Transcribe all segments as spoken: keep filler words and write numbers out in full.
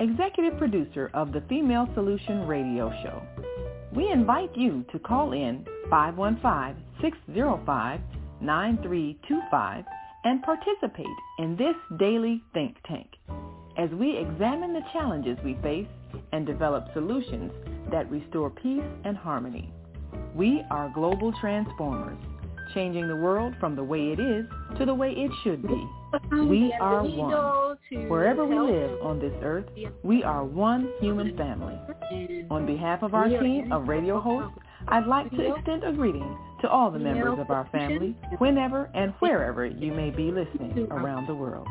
Executive Producer of the Female Solution Radio Show. We invite you to call in five one five, six zero five, nine three two five and participate in this daily think tank as we examine the challenges we face and develop solutions that restore peace and harmony. We are global transformers, changing the world from the way it is to the way it should be. We are one. Wherever we live on this earth, we are one human family. On behalf of our team of radio hosts, I'd like to extend a greeting to all the members of our family, whenever and wherever you may be listening around the world.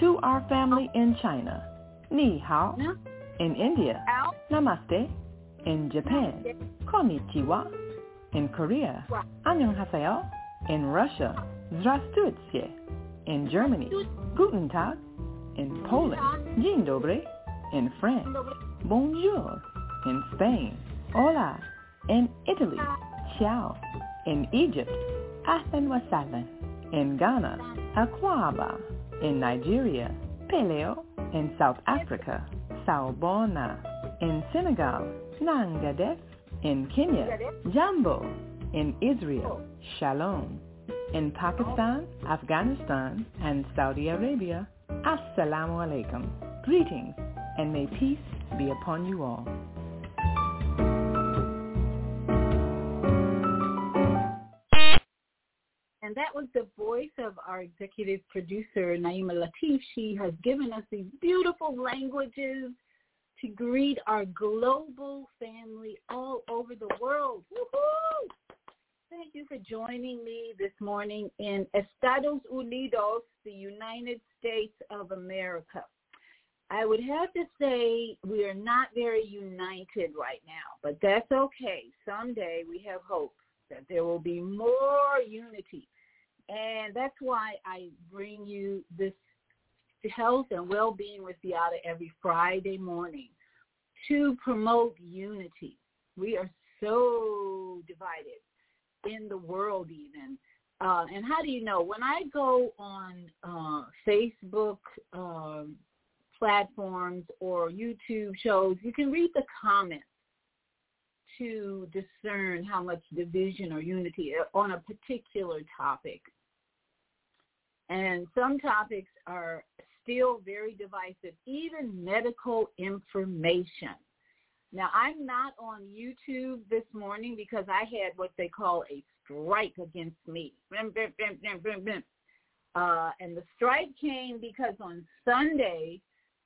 To our family in China, ni hao. In India, namaste. In Japan, konnichiwa. In Korea, annyeonghaseyo. In Russia, zdravstvuyte. In Germany, guten tag. In Poland, dzień dobry. In France, bonjour. In Spain, hola. In Italy, ciao. In Egypt, ahlan wa sahlan. In Ghana, akwaba. In Nigeria, peleo. In South Africa, saobona. In Senegal, nangadef. In Kenya, jambo. In Israel, shalom. In Pakistan, Afghanistan, and Saudi Arabia, assalamu alaikum. Greetings, and may peace be upon you all. And that was the voice of our executive producer, Naima Latif. She has given us these beautiful languages to greet our global family all over the world. Woohoo! Thank you for joining me this morning in Estados Unidos, the United States of America. I would have to say we are not very united right now, but that's okay. Someday we have hope that there will be more unity. And that's why I bring you this health and well-being with Viyahta every Friday morning to promote unity. We are so divided in the world even. Uh, and how do you know? When I go on uh, Facebook um, platforms or YouTube shows, you can read the comments to discern how much division or unity on a particular topic. And some topics are still very divisive, even medical information. Now, I'm not on YouTube this morning because I had what they call a strike against me. Uh, and the strike came because on Sunday,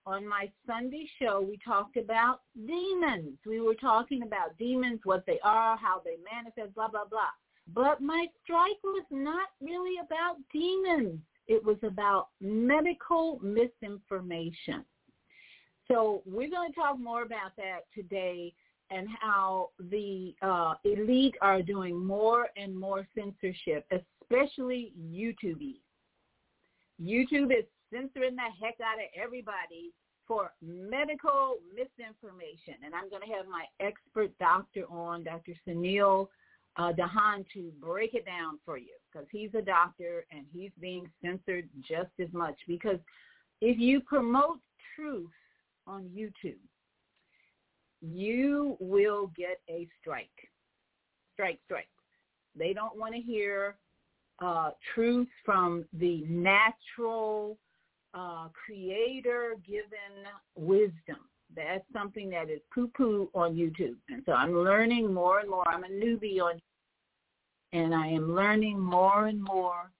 on my Sunday show, we talked about demons. We were talking about demons, what they are, how they manifest, blah, blah, blah. But my strike was not really about demons. It was about medical misinformation. So we're going to talk more about that today and how the uh, elite are doing more and more censorship, especially YouTube. YouTube is censoring the heck out of everybody for medical misinformation. And I'm going to have my expert doctor on, Doctor Sunil uh, Dahan, to break it down for you because he's a doctor and he's being censored just as much. Because if you promote truth on YouTube, you will get a strike. Strike, strike. They don't want to hear uh, truth from the natural uh, creator-given wisdom. That's something that is poo-poo on YouTube. And so I'm learning more and more. I'm a newbie on YouTube, and I am learning more and more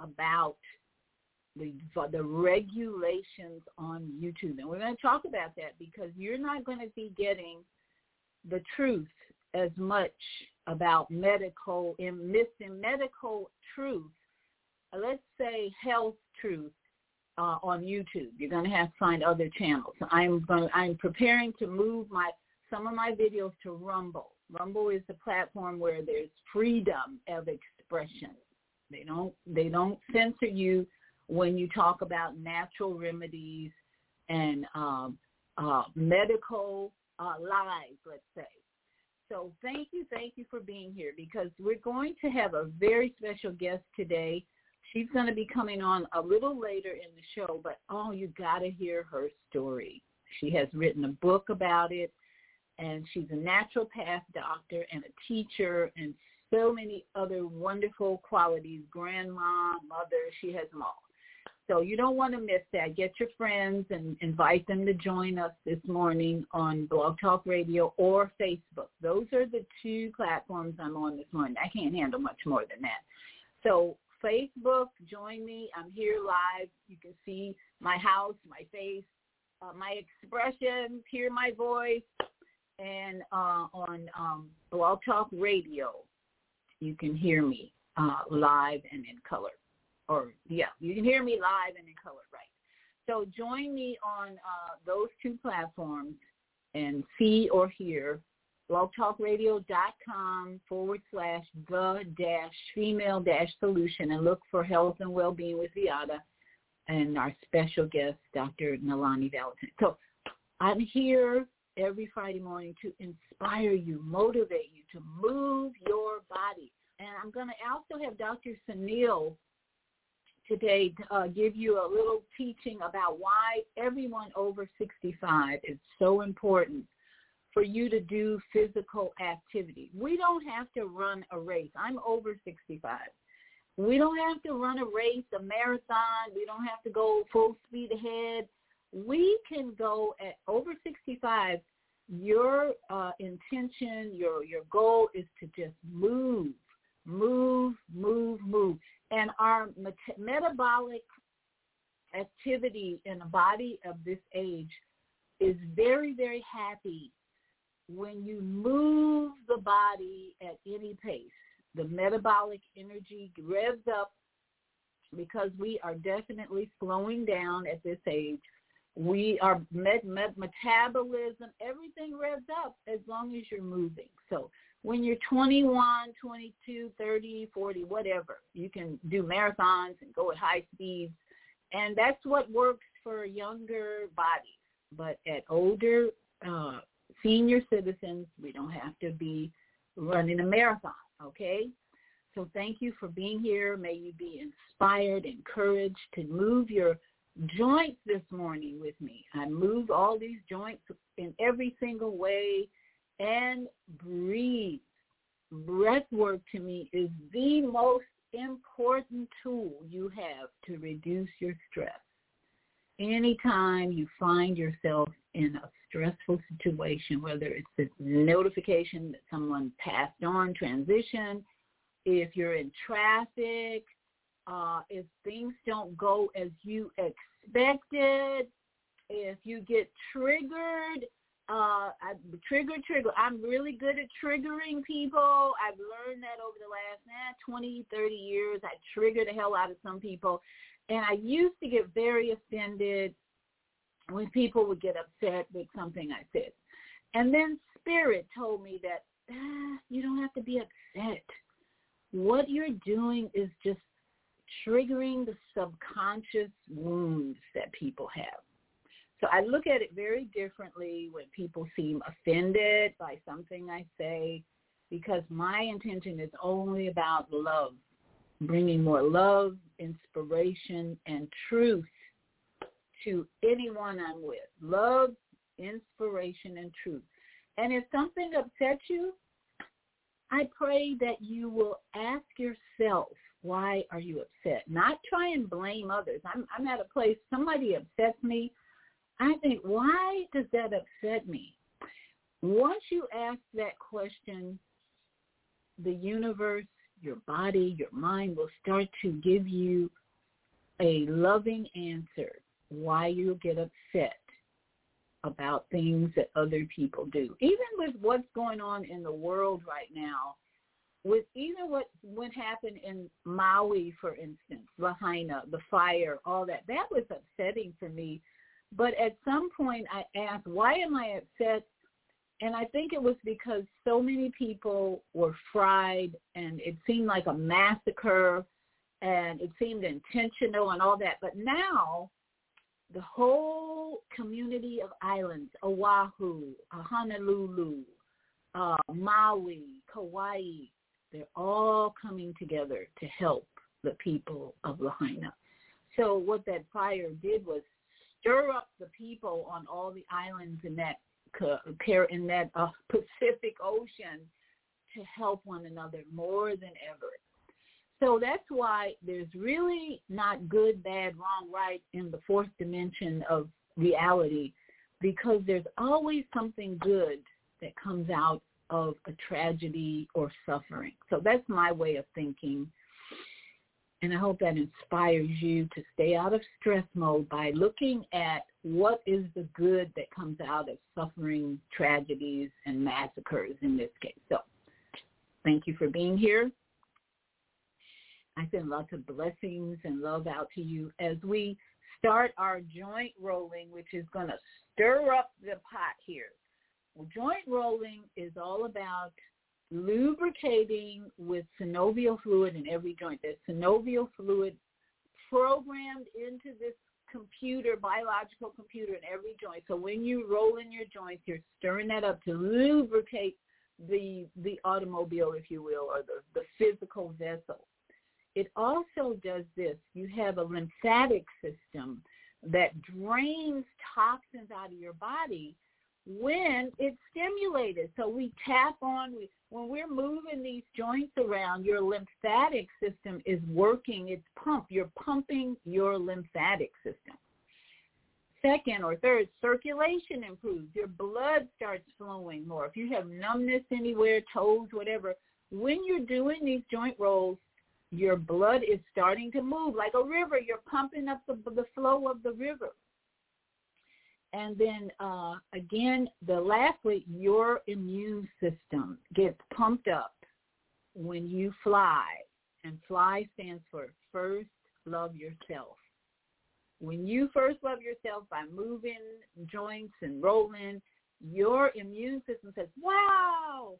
about the, the regulations on YouTube. And we're going to talk about that because you're not going to be getting the truth as much about medical and missing medical truth, let's say health truth, Uh, on YouTube. You're going to have to find other channels. I'm going to, I'm preparing to move my some of my videos to Rumble. Rumble is the platform where there's freedom of expression. They don't they don't censor you when you talk about natural remedies and um, uh, medical uh, lies, let's say. So thank you, thank you for being here, because we're going to have a very special guest today. She's going to be coming on a little later in the show, but, oh, you got to hear her story. She has written a book about it, and she's a naturopath doctor and a teacher and so many other wonderful qualities, grandma, mother, she has them all. So you don't want to miss that. Get your friends and invite them to join us this morning on Blog Talk Radio or Facebook. Those are the two platforms I'm on this morning. I can't handle much more than that. So Facebook, join me. I'm here live. You can see my house, my face, uh, my expressions, hear my voice. And uh, on um, Blog Talk Radio, you can hear me uh, live and in color. Or, yeah, you can hear me live and in color, right. So join me on uh, those two platforms and see or hear blogtalkradio.com forward slash the dash female dash solution, and look for Health and Wellbeing with Viyahta and our special guest, Doctor Nalani Valentine. So I'm here every Friday morning to inspire you, motivate you to move your body. And I'm going to also have Doctor Sunil today uh, give you a little teaching about why everyone over sixty-five is so important for you to do physical activity. We don't have to run a race. I'm over sixty-five. We don't have to run a race, a marathon. We don't have to go full speed ahead. We can go at over sixty-five. Your uh, intention, your, your goal is to just move, move, move, move. And our met- metabolic activity in the body of this age is very, very happy. When you move the body at any pace, the metabolic energy revs up because we are definitely slowing down at this age. We are met, met, metabolism, everything revs up as long as you're moving. So when you're twenty-one, twenty-two, thirty, forty, whatever, you can do marathons and go at high speeds. And that's what works for younger bodies. But at older uh senior citizens, we don't have to be running a marathon, okay? So thank you for being here. May you be inspired, encouraged to move your joints this morning with me. I move all these joints in every single way and breathe. Breath work to me is the most important tool you have to reduce your stress. Anytime you find yourself in a stressful situation, whether it's a notification that someone passed on, transition, if you're in traffic, uh, if things don't go as you expected, if you get triggered, uh, I, trigger, trigger. I'm really good at triggering people. I've learned that over the last eh, twenty, thirty years. I trigger the hell out of some people. And I used to get very offended when people would get upset with something I said. And then Spirit told me that, ah, you don't have to be upset. What you're doing is just triggering the subconscious wounds that people have. So I look at it very differently when people seem offended by something I say, because my intention is only about love, bringing more love, inspiration, and truth to anyone I'm with. Love, inspiration, and truth. And if something upsets you, I pray that you will ask yourself, why are you upset? Not try and blame others. I'm, I'm at a place, somebody upsets me. I think, why does that upset me? Once you ask that question, the universe, your body, your mind will start to give you a loving answer why you get upset about things that other people do. Even with what's going on in the world right now, with even what, what happened in Maui, for instance, Lahaina, the fire, all that, that was upsetting for me. But at some point I asked, why am I upset? And I think it was because so many people were fried and it seemed like a massacre and it seemed intentional and all that. But now the whole community of islands, Oahu, Honolulu, uh, Maui, Kauai, they're all coming together to help the people of Lahaina. So what that fire did was stir up the people on all the islands in that in that uh, Pacific Ocean to help one another more than ever. So that's why there's really not good, bad, wrong, right in the fourth dimension of reality, because there's always something good that comes out of a tragedy or suffering. So that's my way of thinking. And I hope that inspires you to stay out of stress mode by looking at what is the good that comes out of suffering, tragedies, and massacres in this case. So thank you for being here. I send lots of blessings and love out to you as we start our joint rolling, which is going to stir up the pot here. Well, joint rolling is all about lubricating with synovial fluid in every joint. There's synovial fluid programmed into this computer, biological computer in every joint. So when you roll in your joints, you're stirring that up to lubricate the the automobile, if you will, or the, the physical vessel. It also does this. You have a lymphatic system that drains toxins out of your body when it's stimulated. So we tap on, we, when we're moving these joints around, your lymphatic system is working. It's pumped. You're pumping your lymphatic system. Second or third, circulation improves. Your blood starts flowing more. If you have numbness anywhere, toes, whatever, when you're doing these joint rolls, your blood is starting to move like a river. You're pumping up the, the flow of the river. And then, uh, again, the lastly, your immune system gets pumped up when you fly. And fly stands for first love yourself. When you first love yourself by moving joints and rolling, your immune system says, wow,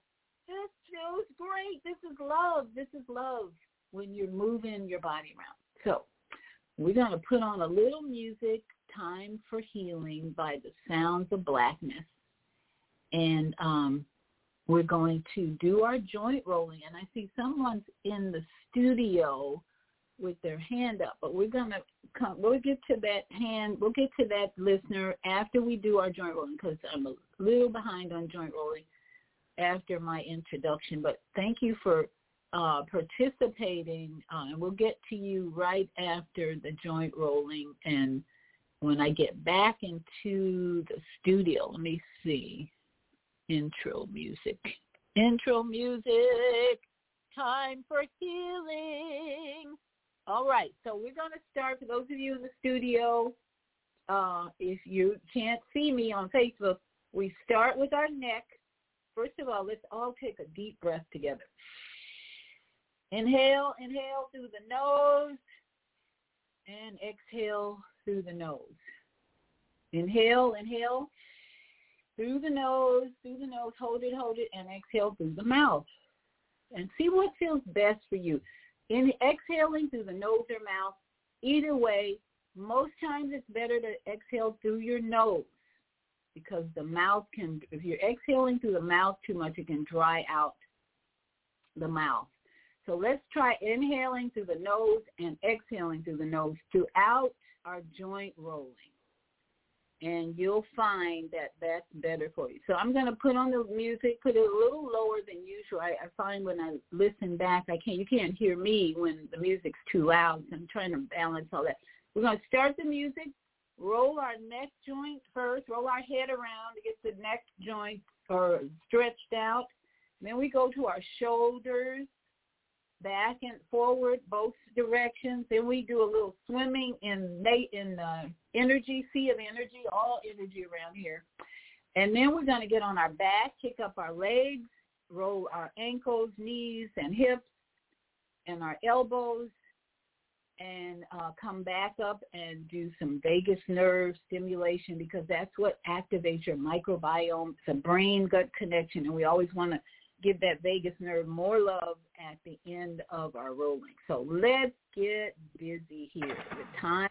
this feels great. This is love. This is love. When you're moving your body around. So we're going to put on a little music, Time for Healing by the Sounds of Blackness. And um, we're going to do our joint rolling. And I see someone's in the studio with their hand up, but we're going to come, we'll get to that hand, we'll get to that listener after we do our joint rolling, because I'm a little behind on joint rolling after my introduction. But thank you for Uh, participating, uh, and we'll get to you right after the joint rolling. And when I get back into the studio, let me see, intro music, intro music, time for healing. All right, so we're going to start, for those of you in the studio, uh, if you can't see me on Facebook, we start with our neck. First of all, let's all take a deep breath together. Inhale, inhale through the nose, and exhale through the nose. Inhale, inhale through the nose, through the nose, hold it, hold it, and exhale through the mouth. And see what feels best for you. In exhaling through the nose or mouth, either way, most times it's better to exhale through your nose, because the mouth can, if you're exhaling through the mouth too much, it can dry out the mouth. So let's try inhaling through the nose and exhaling through the nose throughout our joint rolling. And you'll find that that's better for you. So I'm going to put on the music, put it a little lower than usual. I, I find when I listen back, I can't, you can't hear me when the music's too loud. So I'm trying to balance all that. We're going to start the music roll our neck joint first, roll our head around to get the neck joint or stretched out. Then we go to our shoulders, back and forward, both directions. Then we do a little swimming in in the energy, sea of energy, all energy around here. And then we're going to get on our back, kick up our legs, roll our ankles, knees, and hips, and our elbows, and uh, come back up and do some vagus nerve stimulation, because that's what activates your microbiome. It's a brain-gut connection, and we always want to give that vagus nerve more love at the end of our rolling. So let's get busy here. The time.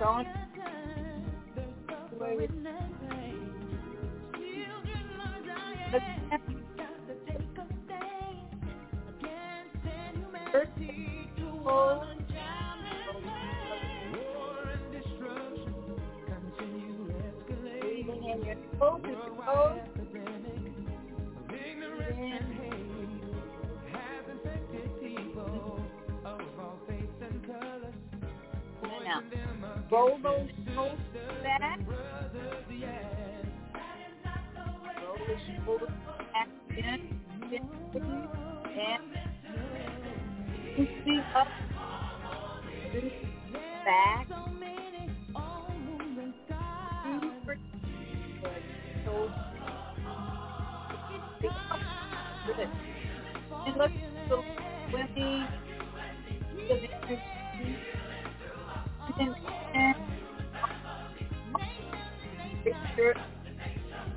Song. Roll those shoulders back. Roll the shoulders back in. And feet up. Back. And let's go with the and and picture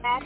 at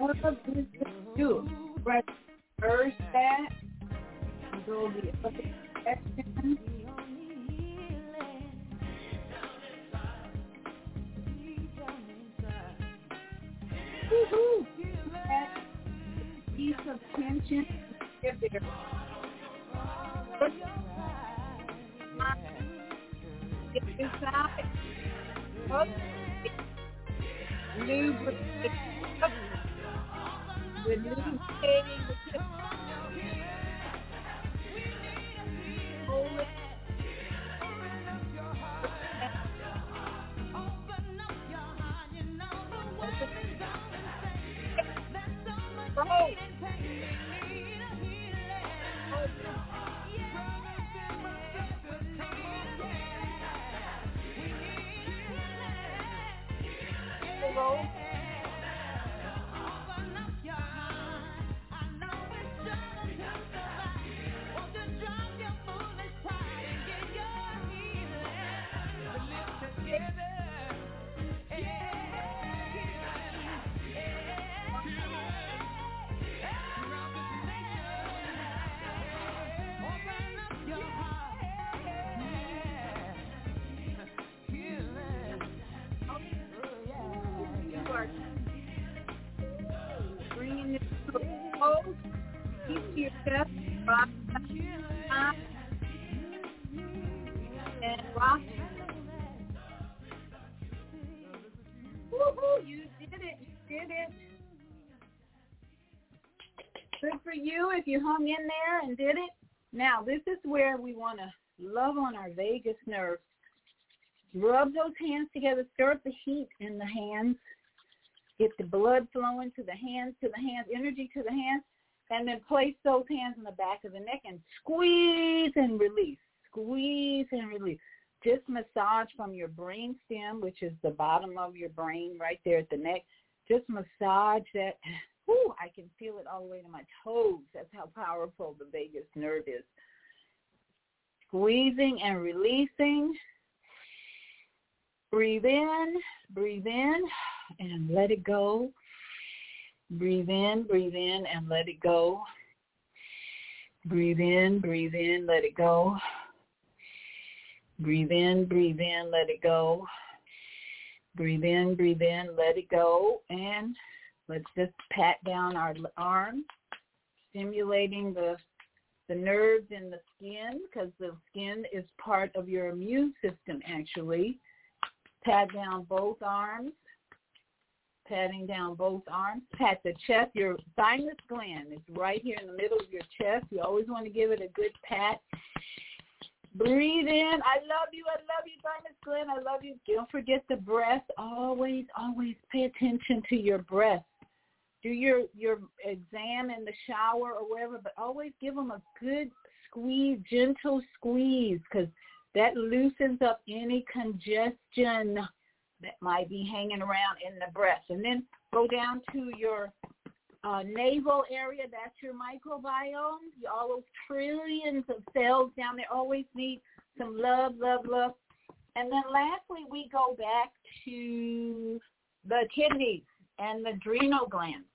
what did you do? Right, first that, go the other section. Woohoo! That piece of tension is bigger. Get inside. Up. Lubricate. Up. The lubricating. Hold it. Oh. Oh. Hello. If you hung in there and did it. Now, this is where we want to love on our vagus nerve. Rub those hands together. Stir up the heat in the hands. Get the blood flowing to the hands, to the hands, energy to the hands, and then place those hands on the back of the neck and squeeze and release. Squeeze and release. Just massage from your brain stem, which is the bottom of your brain right there at the neck. Just massage that. Ooh, I can feel it all the way to my toes. That's how powerful the vagus nerve is. Squeezing and releasing. Breathe in, breathe in, and let it go. Breathe in, breathe in, and let it go. Breathe in, breathe in, let it go. Breathe in, breathe in, let it go. Breathe in, breathe in, let it go. And let's just pat down our arms, stimulating the the nerves in the skin, because the skin is part of your immune system, actually. Pat down both arms, patting down both arms. Pat the chest. Your thymus gland is right here in the middle of your chest. You always want to give it a good pat. Breathe in. I love you. I love you, thymus gland. I love you. Don't forget the breath. Always, always pay attention to your breath. Do your, your exam in the shower or wherever, but always give them a good squeeze, gentle squeeze, because that loosens up any congestion that might be hanging around in the breath. And then go down to your uh, navel area. That's your microbiome. All those trillions of cells down there always need some love, love, love. And then lastly, we go back to the kidneys and the adrenal glands,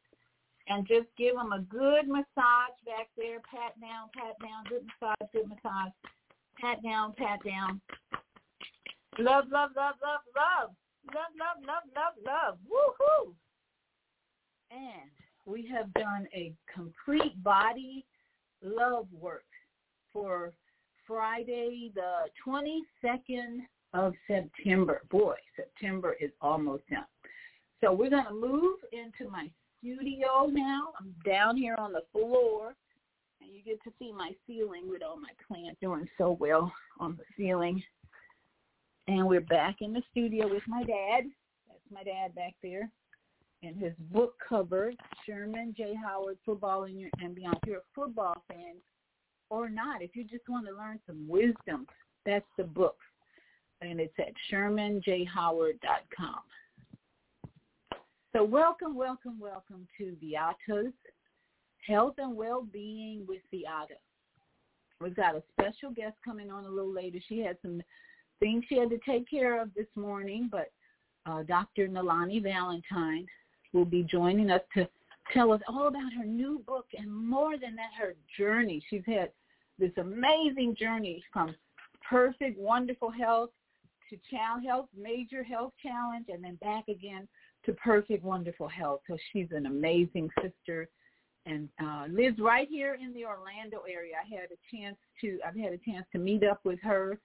and just give them a good massage back there. Pat down, pat down, good massage, good massage. Pat down, pat down. Love, love, love, love, love. Love, love, love, love, love. Woo-hoo! And we have done a complete body love work for Friday, the twenty-second of September. Boy, September is almost done. So we're going to move into my studio now. I'm down here on the floor, and you get to see my ceiling with all my plants doing so well on the ceiling. And we're back in the studio with my dad. That's my dad back there. And his book cover, Sherman J. Howard, Football and, your, and Beyond. If you're a football fan or not, if you just want to learn some wisdom, that's the book. And it's at sherman j howard dot com. So welcome, welcome, welcome to Viyahta's Health and Well-Being with Viyahta. We've got a special guest coming on a little later. She had some things she had to take care of this morning, but uh, Doctor Nalani Valentine will be joining us to tell us all about her new book and more than that, her journey. She's had this amazing journey from perfect, wonderful health to child health, major health challenge, and then back again to perfect, wonderful health. So she's an amazing sister and uh, lives right here in the Orlando area. I had a chance to, I've had a chance to meet up with her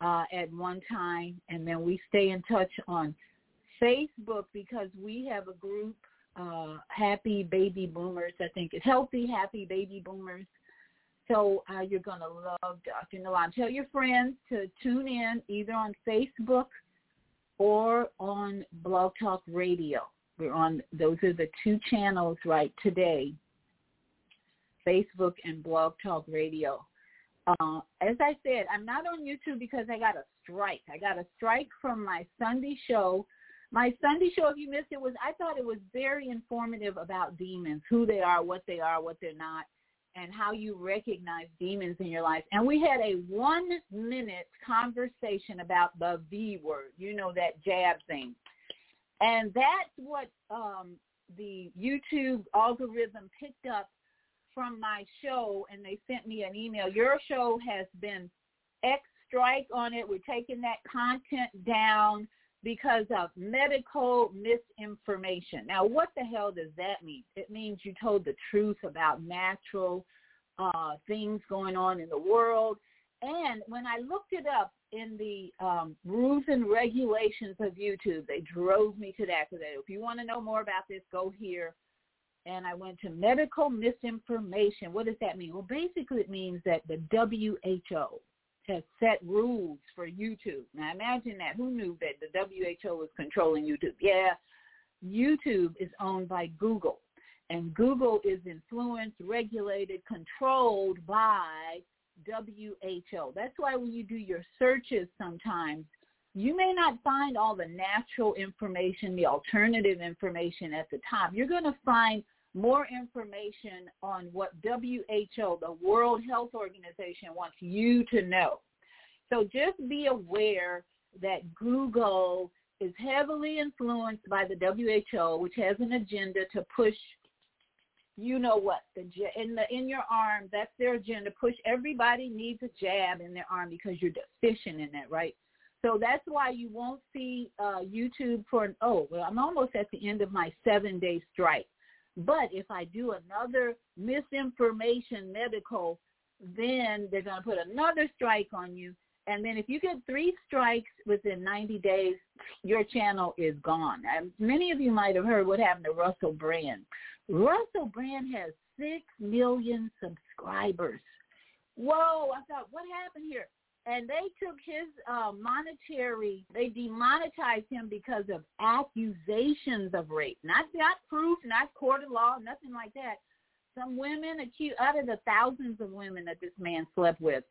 uh, at one time, and then we stay in touch on Facebook because we have a group, uh, Happy Baby Boomers, I think it's Healthy Happy Baby Boomers. So uh, you're going to love Doctor Nalani. Tell your friends to tune in either on Facebook or on Blog Talk Radio. We're on, those are the two channels right today, Facebook and Blog Talk Radio. Uh, as I said, I'm not on YouTube because I got a strike. I got a strike from my Sunday show. My Sunday show, if you missed it, was I thought it was very informative about demons, who they are, what they are, what they're not, and how you recognize demons in your life. And we had a one-minute conversation about the V word, you know, that jab thing. And that's what um, the YouTube algorithm picked up from my show, and they sent me an email. Your show has been X strike on it. We're taking that content down because of medical misinformation. Now, what the hell does that mean? It means you told the truth about natural uh, things going on in the world. And when I looked it up in the um, rules and regulations of YouTube, they drove me to that. So that if you want to know more about this, go here. And I went to medical misinformation. What does that mean? Well, basically it means that the W H O has set rules for YouTube. Now, imagine that. Who knew that the W H O was controlling YouTube? Yeah, YouTube is owned by Google, and Google is influenced, regulated, controlled by W H O. That's why when you do your searches sometimes, you may not find all the natural information, the alternative information at the top. You're going to find more information on what W H O, the World Health Organization, wants you to know. So just be aware that Google is heavily influenced by the W H O, which has an agenda to push, you know what, the in, the, in your arm, that's their agenda, push everybody needs a jab in their arm because you're deficient in that, right? So that's why you won't see uh, YouTube for an, oh, well, I'm almost at the end of my seven-day strike. But if I do another misinformation medical, then they're going to put another strike on you. And then if you get three strikes within ninety days, your channel is gone. And many of you might have heard what happened to Russell Brand. Russell Brand has six million subscribers. Whoa, I thought, what happened here? And they took his uh, monetary, they demonetized him because of accusations of rape. Not not proof, not court of law, nothing like that. Some women, accused, out of the thousands of women that this man slept with,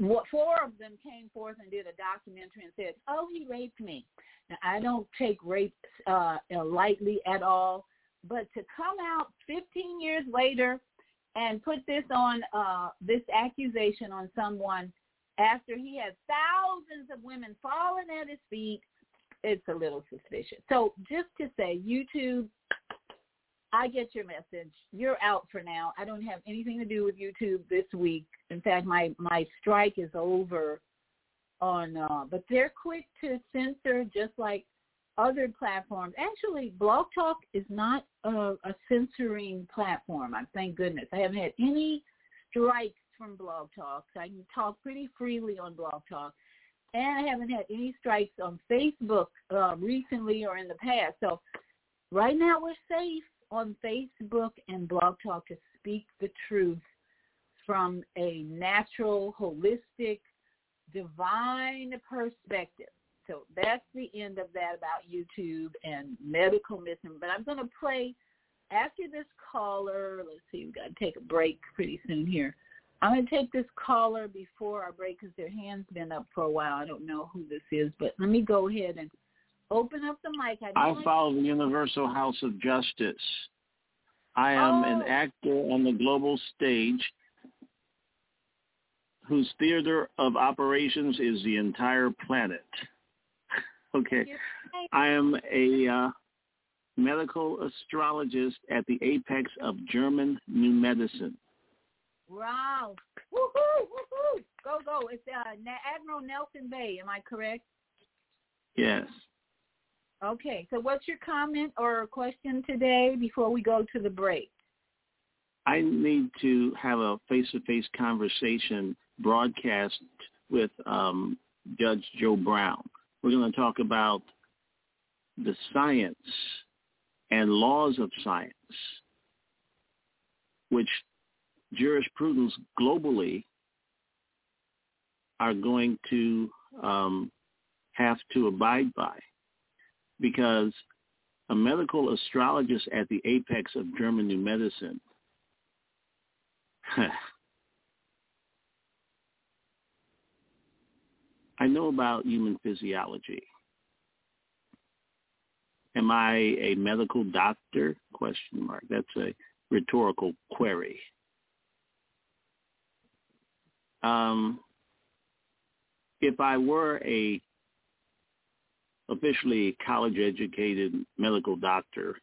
four of them came forth and did a documentary and said, oh, he raped me. Now, I don't take rape uh, lightly at all, but to come out fifteen years later and put this on, uh, this accusation on someone, after he has thousands of women falling at his feet, it's a little suspicious. So just to say, YouTube, I get your message. You're out for now. I don't have anything to do with YouTube this week. In fact, my, my strike is over on, uh, but they're quick to censor just like other platforms. Actually, Blog Talk is not a, a censoring platform. I thank goodness. I haven't had any strikes from Blog Talk, so I can talk pretty freely on Blog Talk, and I haven't had any strikes on Facebook uh, recently or in the past. So right now we're safe on Facebook and Blog Talk to speak the truth from a natural, holistic, divine perspective. So that's the end of that about YouTube and medical misinformation. But I'm going to play after this caller. Let's see, we've got to take a break pretty soon here. I'm going to take this caller before our break because their hand's been up for a while. I don't know who this is, but let me go ahead and open up the mic. I, I follow the Universal House of Justice. I am oh. an actor on the global stage whose theater of operations is the entire planet. Okay. I am a uh, medical astrologist at the apex of German new medicine. Wow. Woohoo, woohoo. Go, go. It's uh, Admiral Nelson Bay, am I correct? Yes. Okay. So what's your comment or question today before we go to the break? I need to have a face-to-face conversation broadcast with um, Judge Joe Brown. We're going to talk about the science and laws of science, which jurisprudence globally are going to um, have to abide by, because a medical astrologist at the apex of German new medicine, I know about human physiology. Am I a medical doctor? Question mark. That's a rhetorical query. Um, if I were a officially college-educated medical doctor,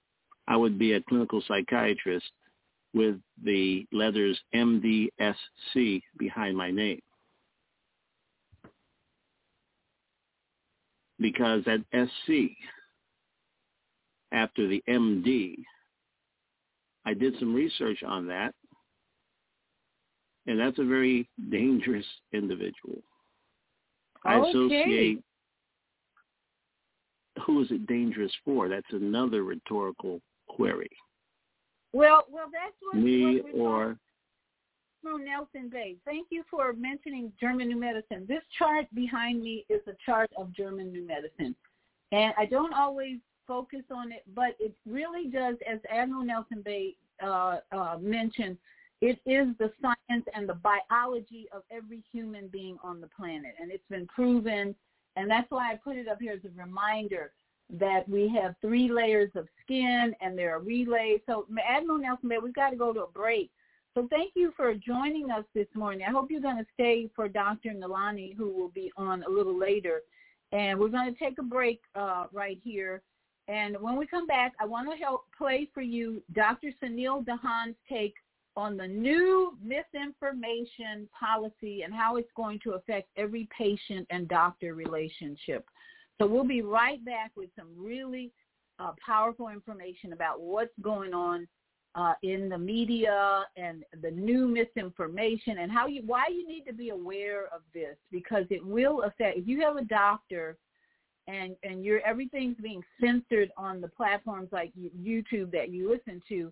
I would be a clinical psychiatrist with the letters M D S C behind my name, because at S C, after the M D, I did some research on that, and that's a very dangerous individual. Okay. I associate, who is it dangerous for? That's another rhetorical query. Well, well, that's what me what or from Nelson Bay. Thank you for mentioning German New Medicine. This chart behind me is a chart of German New Medicine, and I don't always focus on it, but it really does, as Admiral Nelson Bay uh, uh, mentioned, it is the science and the biology of every human being on the planet, and it's been proven, and that's why I put it up here as a reminder that we have three layers of skin, and there are relays. So, Admiral Nelson Bay, we've got to go to a break. So thank you for joining us this morning. I hope you're going to stay for Doctor Nalani, who will be on a little later. And we're going to take a break uh, right here. And when we come back, I want to help play for you Doctor Sunil Dahan's take on the new misinformation policy and how it's going to affect every patient and doctor relationship. So we'll be right back with some really uh, powerful information about what's going on uh, in the media and the new misinformation, and how you, why you need to be aware of this, because it will affect. If you have a doctor and and you're, everything's being censored on the platforms like YouTube that you listen to,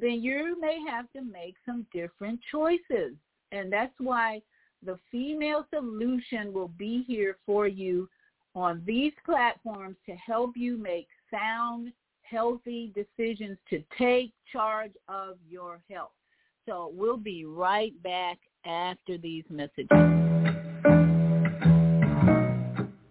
then you may have to make some different choices. And that's why the Female Solution will be here for you on these platforms to help you make sound, healthy decisions to take charge of your health. So we'll be right back after these messages.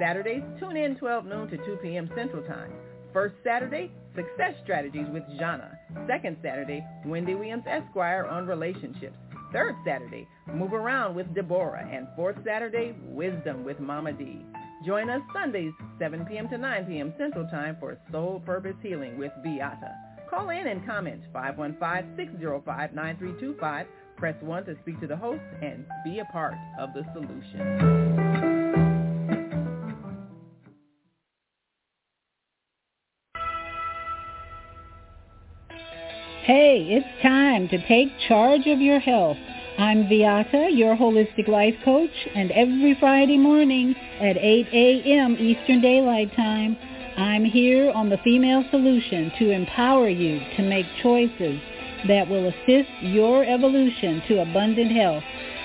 Saturdays, tune in twelve noon to two p.m. Central Time. First Saturday, Success Strategies with Jana. Second Saturday, Wendy Williams Esquire on relationships. Third Saturday, Move Around with Deborah. And fourth Saturday, Wisdom with Mama D. Join us Sundays, seven p.m. to nine p.m. Central Time for Soul Purpose Healing with Viyahta. Call in and comment five one five, six zero five, nine three two five. Press one to speak to the host and be a part of the solution. Hey, it's time to take charge of your health. I'm Viyahta, your holistic life coach, and every Friday morning at eight a.m. Eastern Daylight Time, I'm here on the Female Solution to empower you to make choices that will assist your evolution to abundant health.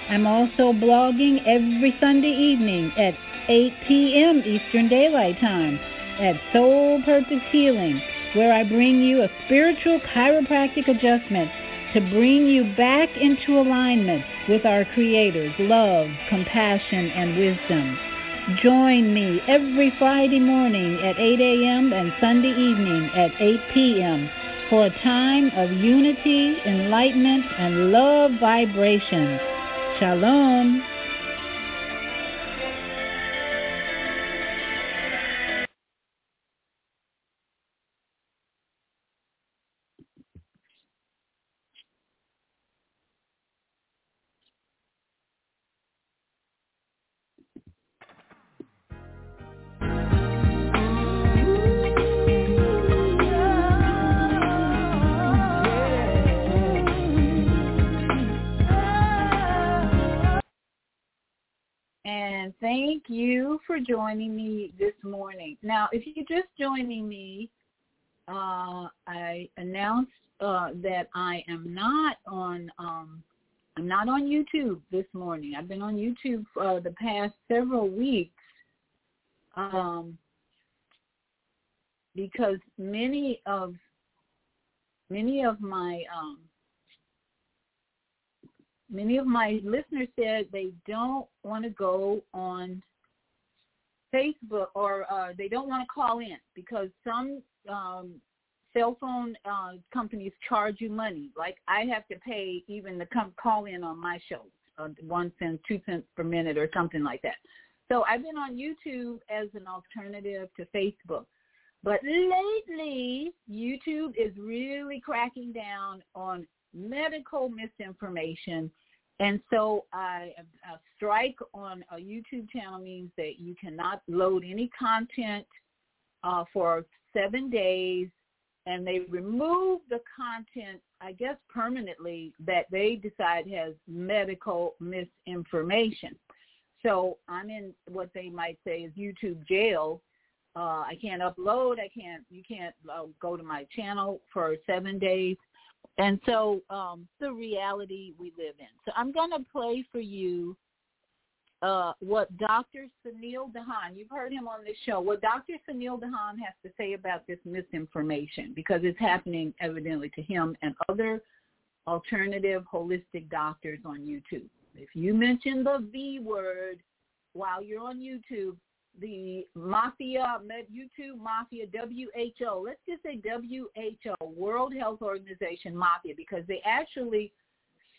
I'm also blogging every Sunday evening at eight p.m. Eastern Daylight Time at Soul Purpose Healing, where I bring you a spiritual chiropractic adjustment to bring you back into alignment with our Creator's love, compassion, and wisdom. Join me every Friday morning at eight a.m. and Sunday evening at eight p.m. for a time of unity, enlightenment, and love vibrations. Shalom. And thank you for joining me this morning. Now, if you're just joining me, uh, I announced uh, that I am not on um, I'm not on YouTube this morning. I've been on YouTube uh, the past several weeks um, because many of many of my um, Many of my listeners said they don't want to go on Facebook or uh, they don't want to call in because some um, cell phone uh, companies charge you money. Like I have to pay even to come call in on my show, uh, one cent, two cents per minute or something like that. So I've been on YouTube as an alternative to Facebook. But lately, YouTube is really cracking down on medical misinformation, and so I, a strike on a YouTube channel means that you cannot load any content uh, for seven days, and they remove the content, I guess, permanently that they decide has medical misinformation. So I'm in what they might say is YouTube jail. Uh, I can't upload. I can't. You can't uh, go to my channel for seven days. And so um, the reality we live in. So I'm going to play for you uh, what Doctor Sunil Dahan, you've heard him on this show, what Doctor Sunil Dahan has to say about this misinformation, because it's happening evidently to him and other alternative holistic doctors on YouTube. If you mention the V word while you're on YouTube, the mafia, YouTube mafia, W H O, let's just say W H O, World Health Organization mafia, because they actually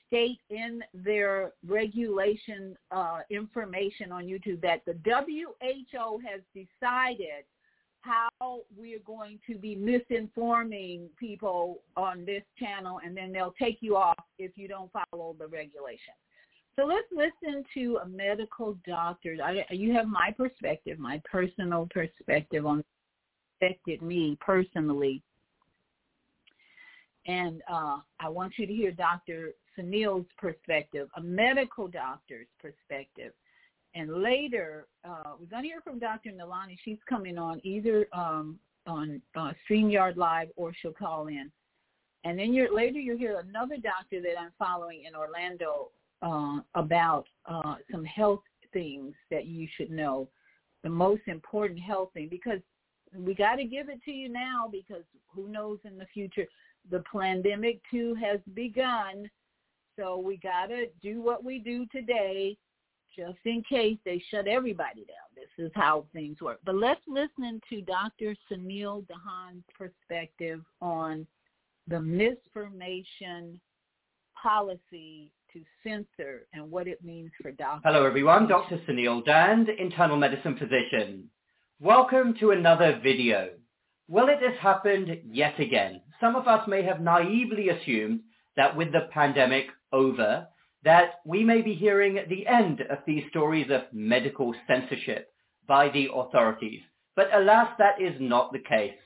state in their regulation uh, information on YouTube that the W H O has decided how we're going to be misinforming people on this channel, and then they'll take you off if you don't follow the regulations. So let's listen to a medical doctor. I, you have my perspective, my personal perspective on what affected me personally. And uh, I want you to hear Doctor Sunil's perspective, a medical doctor's perspective. And later, uh, we're going to hear from Doctor Nalani. She's coming on either um, on uh, StreamYard Live or she'll call in. And then you're, later you'll hear another doctor that I'm following in Orlando, Uh, about uh, some health things that you should know, the most important health thing, because we got to give it to you now because who knows in the future. The pandemic, too, has begun, so we got to do what we do today just in case they shut everybody down. This is how things work. But let's listen to Doctor Sunil Dahan's perspective on the misinformation policy to censor and what it means for doctors. Hello everyone, Doctor Sunil Dahan, internal medicine physician. Welcome to another video. Well, it has happened yet again. Some of us may have naively assumed that with the pandemic over, that we may be hearing at the end of these stories of medical censorship by the authorities. But alas, that is not the case.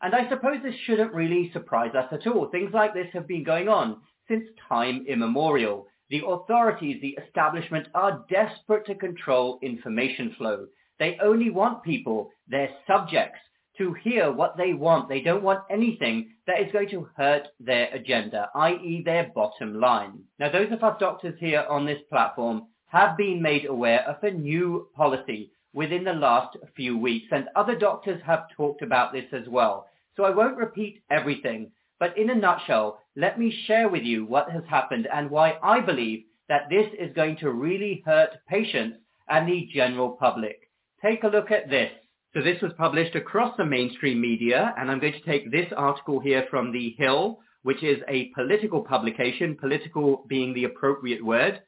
And I suppose this shouldn't really surprise us at all. Things like this have been going on since time immemorial. The authorities, the establishment, are desperate to control information flow. They only want people, their subjects, to hear what they want. They don't want anything that is going to hurt their agenda, that is their bottom line. Now, those of us doctors here on this platform have been made aware of a new policy within the last few weeks, and other doctors have talked about this as well. so I won't repeat everything, but in a nutshell, let me share with you what has happened and why I believe that this is going to really hurt patients and the general public. Take a look at this. So this was published across the mainstream media, and I'm going to take this article here from The Hill, which is a political publication, political being the appropriate word.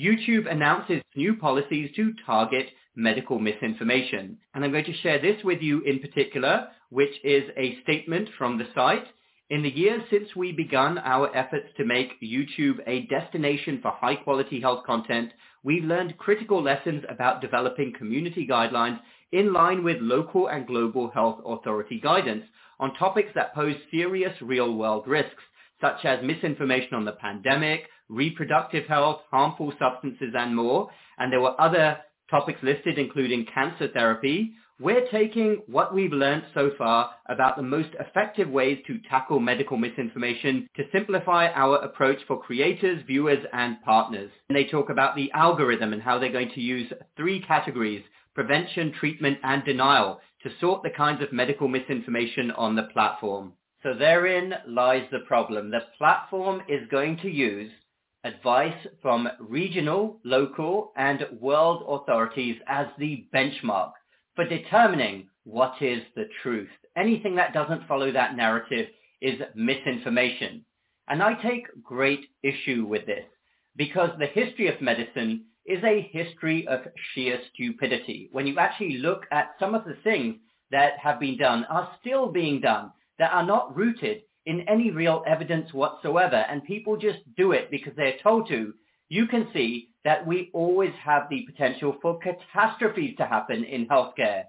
YouTube announces new policies to target medical misinformation. And I'm going to share this with you in particular, which is a statement from the site. In the years since we began our efforts to make YouTube a destination for high-quality health content, we've learned critical lessons about developing community guidelines in line with local and global health authority guidance on topics that pose serious real-world risks, such as misinformation on the pandemic, reproductive health, harmful substances, and more. And there were other topics listed, including cancer therapy. We're taking what we've learned so far about the most effective ways to tackle medical misinformation to simplify our approach for creators, viewers, and partners. And they talk about the algorithm and how they're going to use three categories: prevention, treatment, and denial to sort the kinds of medical misinformation on the platform. So therein lies the problem. The platform is going to use advice from regional, local, and world authorities as the benchmark for determining what is the truth. Anything that doesn't follow that narrative is misinformation. And I take great issue with this, because the history of medicine is a history of sheer stupidity. When you actually look at some of the things that have been done, are still being done, that are not rooted in any real evidence whatsoever, and people just do it because they're told to, you can see that we always have the potential for catastrophes to happen in healthcare.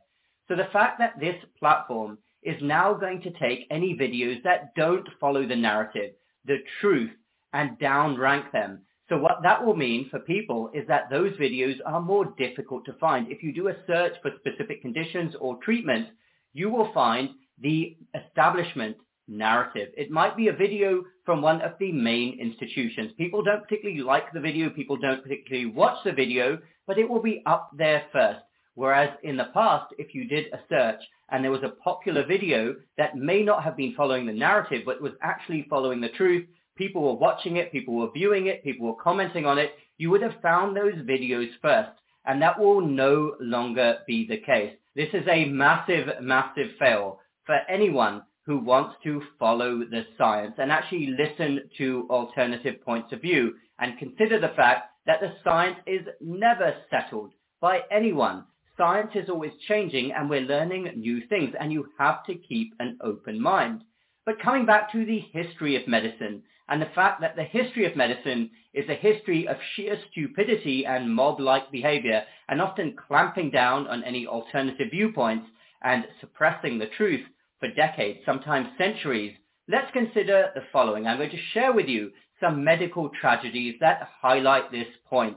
So the fact that this platform is now going to take any videos that don't follow the narrative, the truth, and downrank them. So what that will mean for people is that those videos are more difficult to find. If you do a search for specific conditions or treatments, you will find the establishment narrative. It might be a video from one of the main institutions. People don't particularly like the video, people don't particularly watch the video, but it will be up there first. Whereas in the past, if you did a search and there was a popular video that may not have been following the narrative, but was actually following the truth, people were watching it, people were viewing it, people were commenting on it, you would have found those videos first. And that will no longer be the case. This is a massive, massive fail for anyone who wants to follow the science and actually listen to alternative points of view and consider the fact that the science is never settled by anyone. Science is always changing and we're learning new things, and you have to keep an open mind. But coming back to the history of medicine, and the fact that the history of medicine is a history of sheer stupidity and mob-like behavior, and often clamping down on any alternative viewpoints and suppressing the truth for decades, sometimes centuries, let's consider the following. I'm going to share with you some medical tragedies that highlight this point.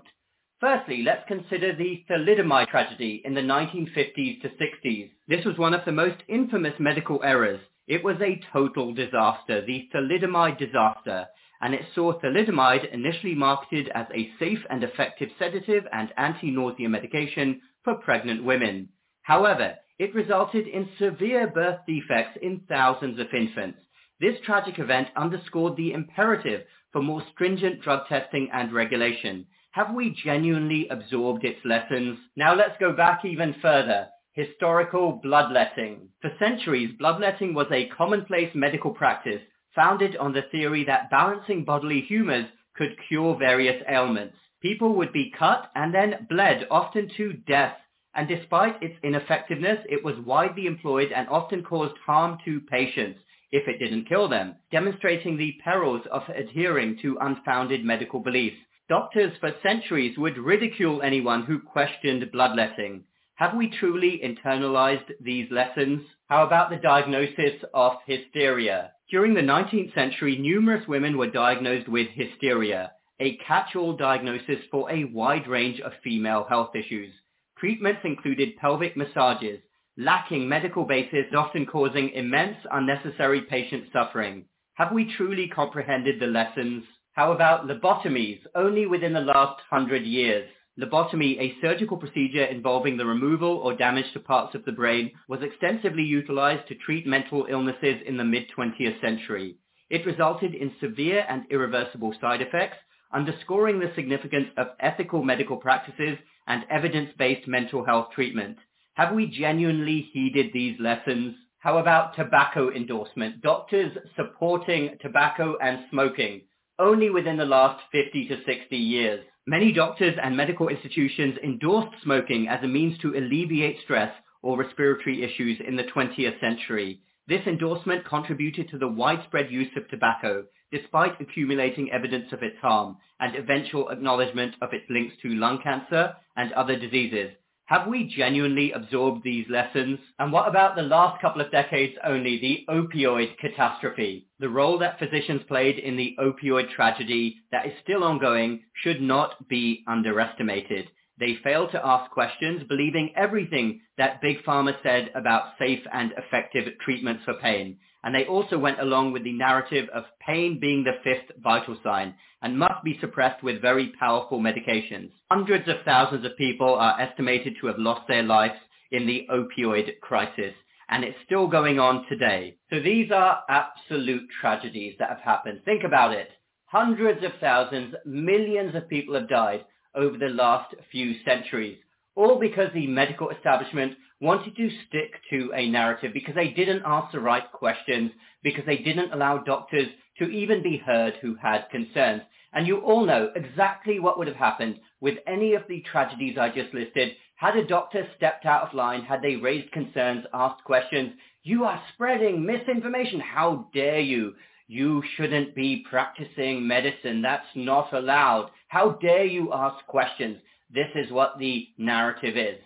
Firstly, let's consider the thalidomide tragedy in the nineteen fifties to sixties. This was one of the most infamous medical errors. It was a total disaster, the thalidomide disaster, and it saw thalidomide initially marketed as a safe and effective sedative and anti-nausea medication for pregnant women. However, it resulted in severe birth defects in thousands of infants. This tragic event underscored the imperative for more stringent drug testing and regulation. Have we genuinely absorbed its lessons? Now let's go back even further. Historical bloodletting. For centuries, bloodletting was a commonplace medical practice founded on the theory that balancing bodily humors could cure various ailments. People would be cut and then bled, often to death, and despite its ineffectiveness, it was widely employed and often caused harm to patients if it didn't kill them, demonstrating the perils of adhering to unfounded medical beliefs. Doctors for centuries would ridicule anyone who questioned bloodletting. Have we truly internalized these lessons? How about the diagnosis of hysteria? During the nineteenth century, numerous women were diagnosed with hysteria, a catch-all diagnosis for a wide range of female health issues. Treatments included pelvic massages, lacking medical basis, often causing immense unnecessary patient suffering. Have we truly comprehended the lessons? How about lobotomies, only within the last hundred years? Lobotomy, a surgical procedure involving the removal or damage to parts of the brain, was extensively utilized to treat mental illnesses in the mid twentieth century. It resulted in severe and irreversible side effects, underscoring the significance of ethical medical practices and evidence-based mental health treatment. Have we genuinely heeded these lessons? How about tobacco endorsement? Doctors supporting tobacco and smoking only within the last fifty to sixty years. Many doctors and medical institutions endorsed smoking as a means to alleviate stress or respiratory issues in the twentieth century. This endorsement contributed to the widespread use of tobacco, despite accumulating evidence of its harm and eventual acknowledgement of its links to lung cancer and other diseases. Have we genuinely absorbed these lessons? And what about the last couple of decades only, the opioid catastrophe? The role that physicians played in the opioid tragedy that is still ongoing should not be underestimated. They failed to ask questions, believing everything that Big Pharma said about safe and effective treatments for pain. And they also went along with the narrative of pain being the fifth vital sign and must be suppressed with very powerful medications. Hundreds of thousands of people are estimated to have lost their lives in the opioid crisis, and it's still going on today. So these are absolute tragedies that have happened. Think about it. Hundreds of thousands, millions of people have died over the last few centuries, all because the medical establishment wanted to stick to a narrative, because they didn't ask the right questions, because they didn't allow doctors to even be heard who had concerns. And you all know exactly what would have happened with any of the tragedies I just listed. Had a doctor stepped out of line, had they raised concerns, asked questions, you are spreading misinformation. How dare you? You shouldn't be practicing medicine. That's not allowed. How dare you ask questions? This is what the narrative is.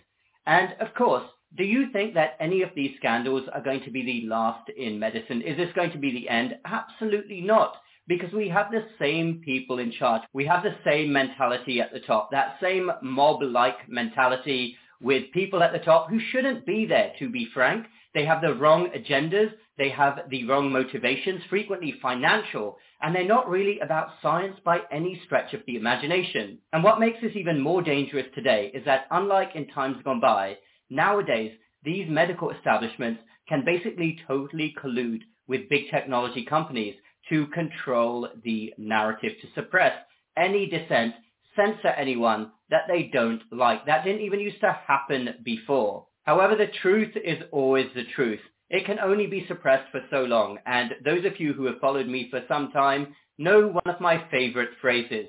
And of course, do you think that any of these scandals are going to be the last in medicine? Is this going to be the end? Absolutely not. Because we have the same people in charge. We have the same mentality at the top, that same mob-like mentality with people at the top who shouldn't be there, to be frank. They have the wrong agendas. They have the wrong motivations, frequently financial, and they're not really about science by any stretch of the imagination. And what makes this even more dangerous today is that, unlike in times gone by, nowadays these medical establishments can basically totally collude with big technology companies to control the narrative, to suppress any dissent, censor anyone that they don't like. That didn't even used to happen before. However, the truth is always the truth. It can only be suppressed for so long, and those of you who have followed me for some time know one of my favorite phrases.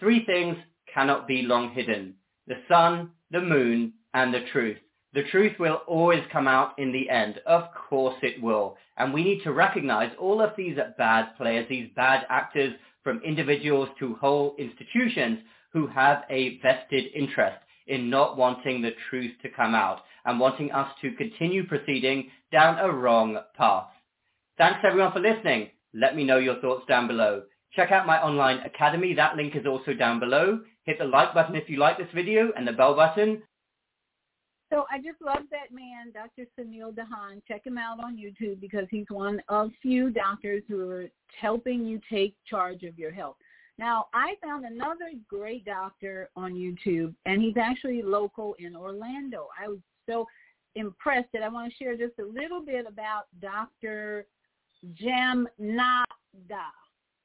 Three things cannot be long hidden: the sun, the moon, and the truth. The truth will always come out in the end. Of course it will. And we need to recognize all of these bad players, these bad actors, from individuals to whole institutions, who have a vested interest in not wanting the truth to come out and wanting us to continue proceeding down a wrong path. Thanks everyone for listening. Let me know your thoughts down below. Check out my online academy. That link is also down below. Hit the like button if you like this video and the bell button. So I just love that man, Doctor Sunil Dahan. Check him out on YouTube because he's one of few doctors who are helping you take charge of your health. Now, I found another great doctor on YouTube, and he's actually local in Orlando. I was so impressed that I want to share just a little bit about Doctor Jamnadas.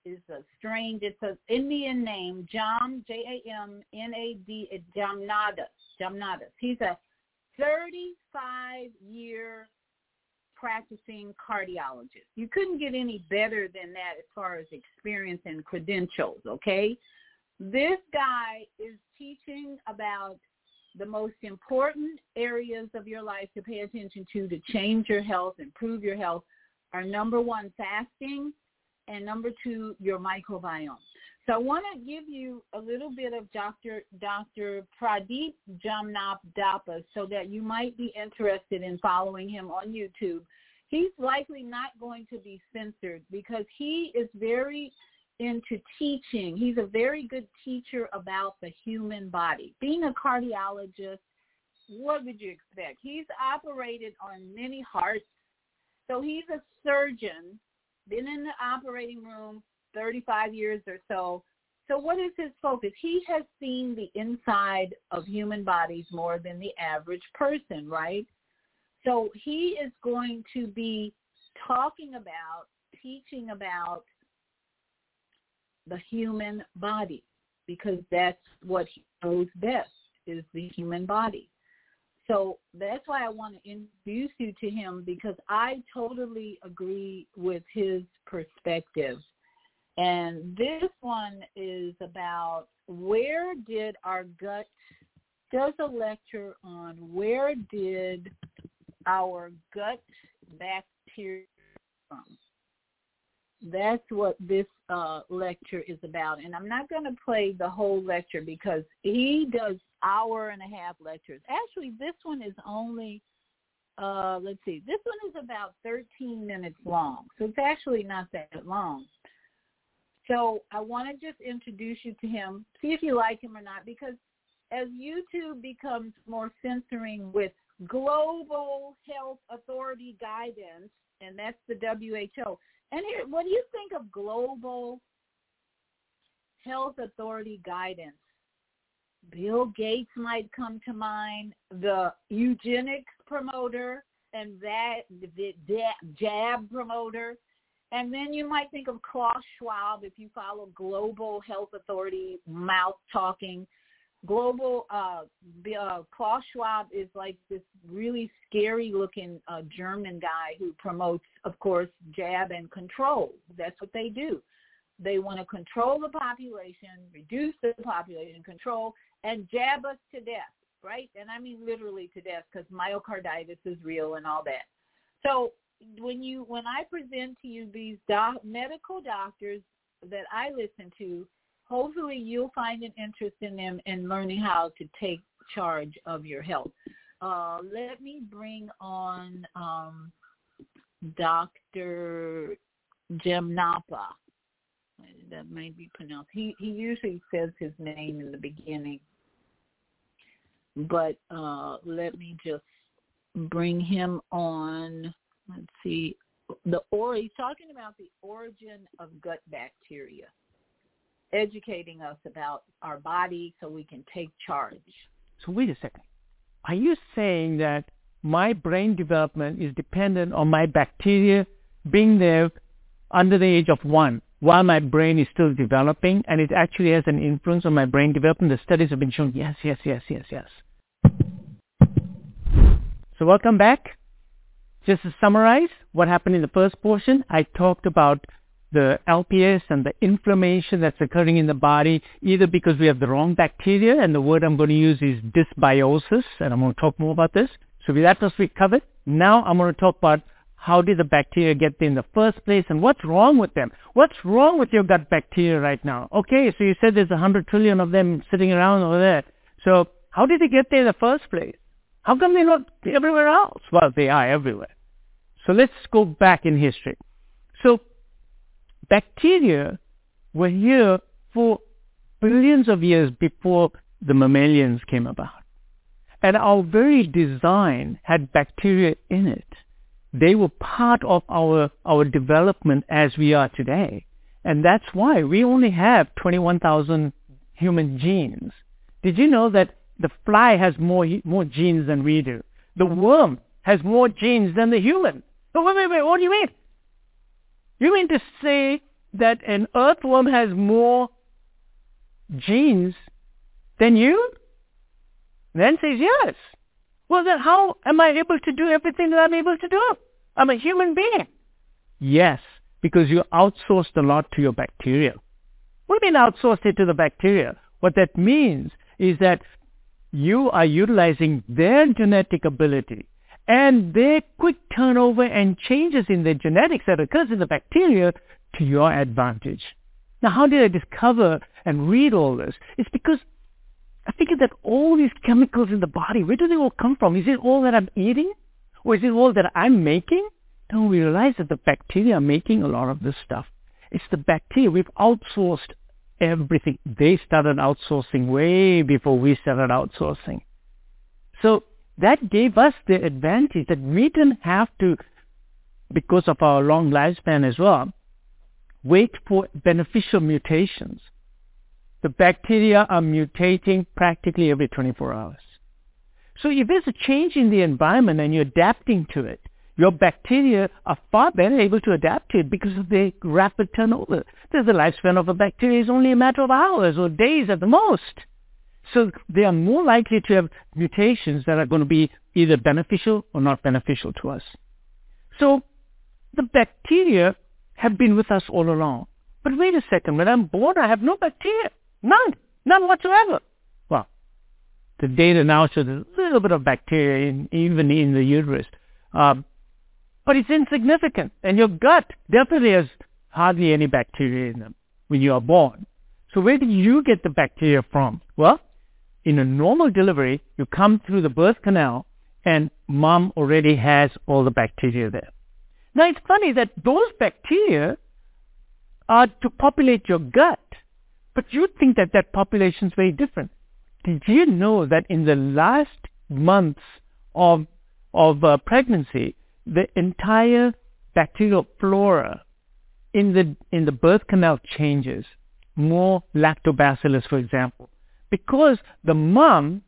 It's a strange, it's an Indian name, Jam, J A M N A D, Jamnadas, Jamnadas. He's a thirty-five year practicing cardiologist. You couldn't get any better than that as far as experience and credentials, okay? This guy is teaching about the most important areas of your life to pay attention to, to change your health, improve your health, are number one, fasting, and number two, your microbiome. So I want to give you a little bit of Doctor Doctor Pradeep Jamnadas so that you might be interested in following him on YouTube. He's likely not going to be censored because he is very into teaching. He's a very good teacher about the human body. Being a cardiologist, what would you expect? He's operated on many hearts. So he's a surgeon, been in the operating room thirty-five years or so, So what is his focus? He has seen the inside of human bodies more than the average person, right? So he is going to be talking about, teaching about the human body, because that's what he knows best, is the human body. So that's why I want to introduce you to him, because I totally agree with his perspective. And this one is about where did our gut, does a lecture on where did our gut bacteria come from. That's what this uh, lecture is about. And I'm not going to play the whole lecture because he does hour and a half lectures. Actually, this one is only, uh, let's see, this one is about thirteen minutes long. So it's actually not that long. So I want to just introduce you to him, see if you like him or not, because as YouTube becomes more censoring with global health authority guidance, and that's the W H O. And here, what do you think of global health authority guidance? Bill Gates might come to mind, the eugenics promoter, and that the jab promoter. And then you might think of Klaus Schwab if you follow global health authority mouth talking. Global uh, uh, Klaus Schwab is like this really scary-looking uh, German guy who promotes, of course, jab and control. That's what they do. They want to control the population, reduce the population control, and jab us to death, right? And I mean literally to death, because myocarditis is real and all that. So when you when I present to you these doc, medical doctors that I listen to, hopefully you'll find an interest in them and learning how to take charge of your health. Uh, let me bring on um, Doctor Jamnadas. That may be pronounced. He he usually says his name in the beginning, but uh, let me just bring him on. Let's see. The or he's talking about the origin of gut bacteria, educating us about our body so we can take charge. So wait a second. Are you saying that my brain development is dependent on my bacteria being there under the age of one? While my brain is still developing, and it actually has an influence on my brain development, the studies have been shown. Yes, yes, yes, yes, yes. So welcome back. Just to summarize what happened in the first portion, I talked about the L P S and the inflammation that's occurring in the body, either because we have the wrong bacteria, and the word I'm going to use is dysbiosis, and I'm going to talk more about this. So that was we covered. Now I'm going to talk about how did the bacteria get there in the first place, and what's wrong with them? What's wrong with your gut bacteria right now? Okay, so you said there's one hundred trillion of them sitting around over there. So how did they get there in the first place? How come they're not everywhere else? Well, they are everywhere. So let's go back in history. So bacteria were here for billions of years before the mammalians came about. And our very design had bacteria in it. They were part of our our development as we are today. And that's why we only have twenty-one thousand human genes. Did you know that the fly has more more genes than we do? The worm has more genes than the human. Oh, wait, wait, wait, what do you mean? You mean to say that an earthworm has more genes than you? And then says yes. Well, then how am I able to do everything that I'm able to do? I'm a human being. Yes, because you outsourced a lot to your bacteria. What do you mean outsourced it to the bacteria? What that means is that you are utilizing their genetic ability and their quick turnover and changes in the genetics that occurs in the bacteria to your advantage. Now, how did I discover and read all this? It's because I figured that all these chemicals in the body, where do they all come from? Is it all that I'm eating? Or is it all that I'm making? No, we realize that the bacteria are making a lot of this stuff. It's the bacteria. We've outsourced everything. They started outsourcing way before we started outsourcing. So that gave us the advantage that we didn't have to, because of our long lifespan as well, wait for beneficial mutations. The bacteria are mutating practically every twenty-four hours. So if there's a change in the environment and you're adapting to it, your bacteria are far better able to adapt to it because of the rapid turnover. The lifespan of a bacteria is only a matter of hours or days at the most. So they are more likely to have mutations that are going to be either beneficial or not beneficial to us. So the bacteria have been with us all along. But wait a second, when I'm born, I have no bacteria. None. None whatsoever. Well, the data now shows a little bit of bacteria in, even in the uterus. Um, but it's insignificant. And your gut definitely has hardly any bacteria in them when you are born. So where did you get the bacteria from? Well, in a normal delivery, you come through the birth canal and mom already has all the bacteria there. Now, it's funny that those bacteria are to populate your gut, but you think that that population is very different. Did you know that in the last months of, of uh, pregnancy, the entire bacterial flora in the, in the birth canal changes? More lactobacillus, for example, because the mom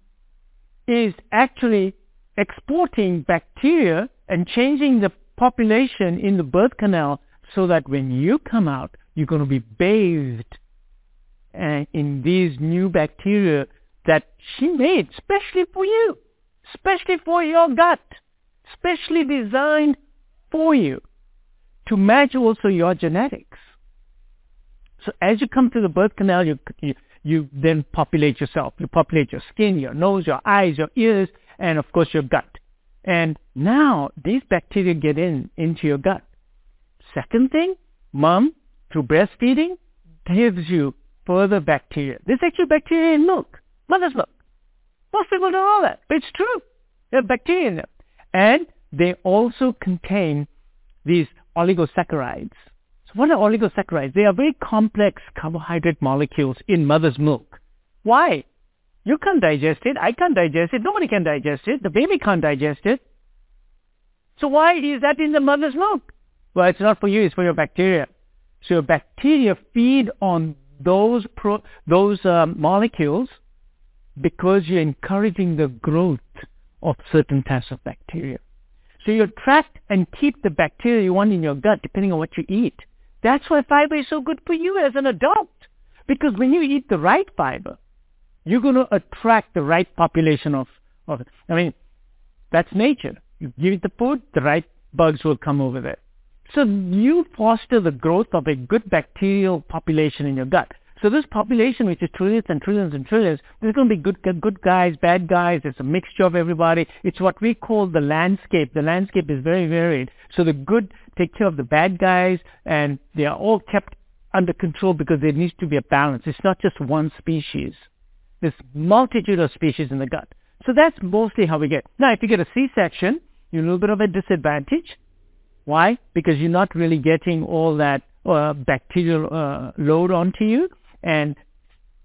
is actually exporting bacteria and changing the population in the birth canal so that when you come out, you're going to be bathed uh, in these new bacteria that she made specially for you, especially for your gut, specially designed for you to match also your genetics. So as you come through the birth canal, you, you you then populate yourself. You populate your skin, your nose, your eyes, your ears, and of course your gut. And now these bacteria get in into your gut. Second thing, mom, through breastfeeding, gives you further bacteria. There's actually bacteria in milk, mother's milk. Most people don't know that, but it's true. There are bacteria in them. And they also contain these oligosaccharides. So what are oligosaccharides? They are very complex carbohydrate molecules in mother's milk. Why? You can't digest it. I can't digest it. Nobody can digest it. The baby can't digest it. So why is that in the mother's milk? Well, it's not for you. It's for your bacteria. So your bacteria feed on those pro- those um, molecules because you're encouraging the growth of certain types of bacteria. So you attract and keep the bacteria you want in your gut depending on what you eat. That's why fiber is so good for you as an adult. Because when you eat the right fiber, you're going to attract the right population of, of it. I mean, that's nature. You give it the food, the right bugs will come over there. So you foster the growth of a good bacterial population in your gut. So this population, which is trillions and trillions and trillions, there's going to be good good guys, bad guys. It's a mixture of everybody. It's what we call the landscape. The landscape is very varied. So the good take care of the bad guys, and they are all kept under control because there needs to be a balance. It's not just one species. There's multitude of species in the gut. So that's mostly how we get. Now, if you get a C-section, you're a little bit of a disadvantage. Why? Because you're not really getting all that uh, bacterial uh, load onto you. And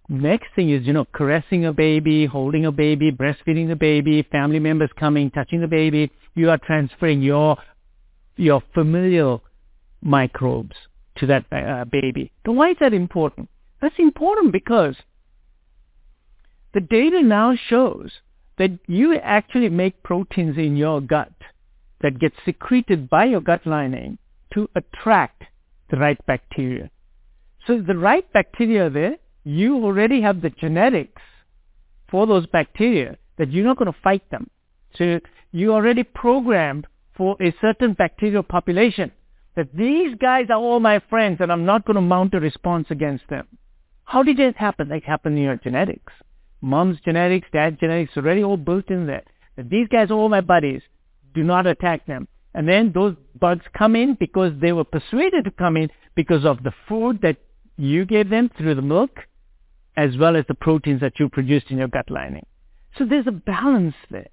next thing is, you know, caressing a baby, holding a baby, breastfeeding the baby, family members coming, touching the baby. You are transferring your your familial microbes to that uh, baby. So why is that important? That's important because the data now shows that you actually make proteins in your gut that get secreted by your gut lining to attract the right bacteria. So the right bacteria there, you already have the genetics for those bacteria that you're not going to fight them. So you're already programmed for a certain bacterial population that these guys are all my friends and I'm not going to mount a response against them. How did that happen? That happened in your genetics. Mom's genetics, dad's genetics, already all built in there. That these guys are all my buddies. Do not attack them. And then those bugs come in because they were persuaded to come in because of the food that you gave them through the milk, as well as the proteins that you produced in your gut lining. So there's a balance there.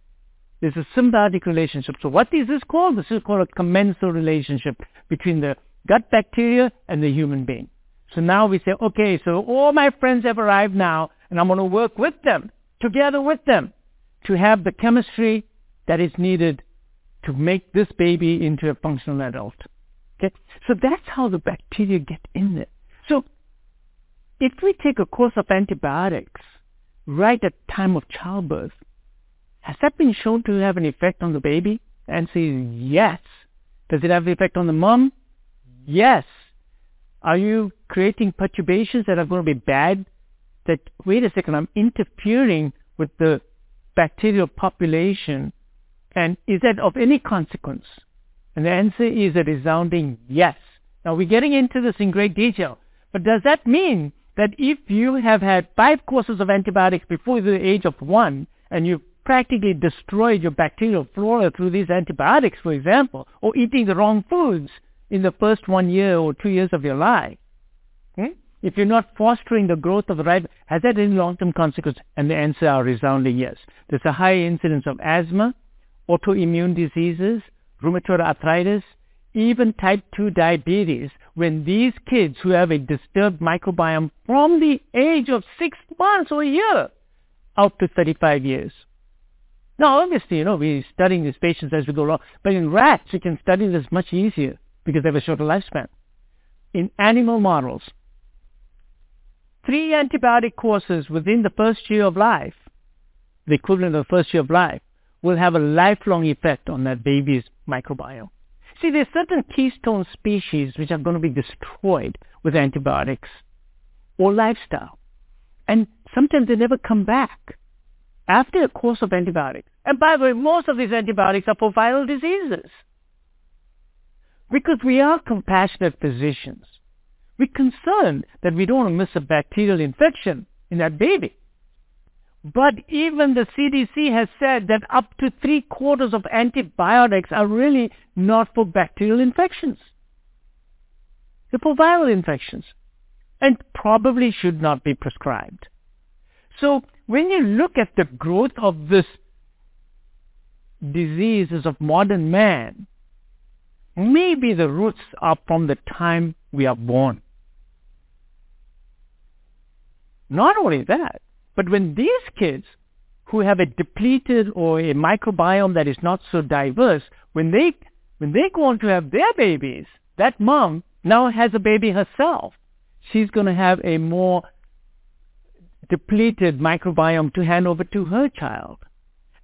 There's a symbiotic relationship. So what is this called? This is called a commensal relationship between the gut bacteria and the human being. So now we say, okay, so all my friends have arrived now, and I'm going to work with them, together with them, to have the chemistry that is needed to make this baby into a functional adult. Okay? So that's how the bacteria get in there. So if we take a course of antibiotics right at the time of childbirth, has that been shown to have an effect on the baby? And says, yes. Does it have an effect on the mom? Yes. Are you creating perturbations that are going to be bad? That, wait a second, I'm interfering with the bacterial population, and is that of any consequence? And the answer is a resounding yes. Now, we're getting into this in great detail, but does that mean that if you have had five courses of antibiotics before the age of one, and you've practically destroyed your bacterial flora through these antibiotics, for example, or eating the wrong foods in the first one year or two years of your life, hmm? if you're not fostering the growth of the right, has that any long-term consequence? And the answer are resounding yes. There's a high incidence of asthma, autoimmune diseases, rheumatoid arthritis, even type two diabetes, when these kids who have a disturbed microbiome from the age of six months or a year up to thirty-five years. Now, obviously, you know, we're studying these patients as we go along, but in rats, you can study this much easier because they have a shorter lifespan. In animal models, three antibiotic courses within the first year of life, the equivalent of the first year of life, will have a lifelong effect on that baby's microbiome. See, there's certain keystone species which are going to be destroyed with antibiotics or lifestyle. And sometimes they never come back after a course of antibiotics. And by the way, most of these antibiotics are for viral diseases. Because we are compassionate physicians, we're concerned that we don't miss a bacterial infection in that baby. But even the C D C has said that up to three quarters of antibiotics are really not for bacterial infections. They're for viral infections and probably should not be prescribed. So when you look at the growth of this diseases of modern man, maybe the roots are from the time we are born. Not only that, but when these kids who have a depleted or a microbiome that is not so diverse, when they when they go on to have their babies, that mom now has a baby herself. She's going to have a more depleted microbiome to hand over to her child.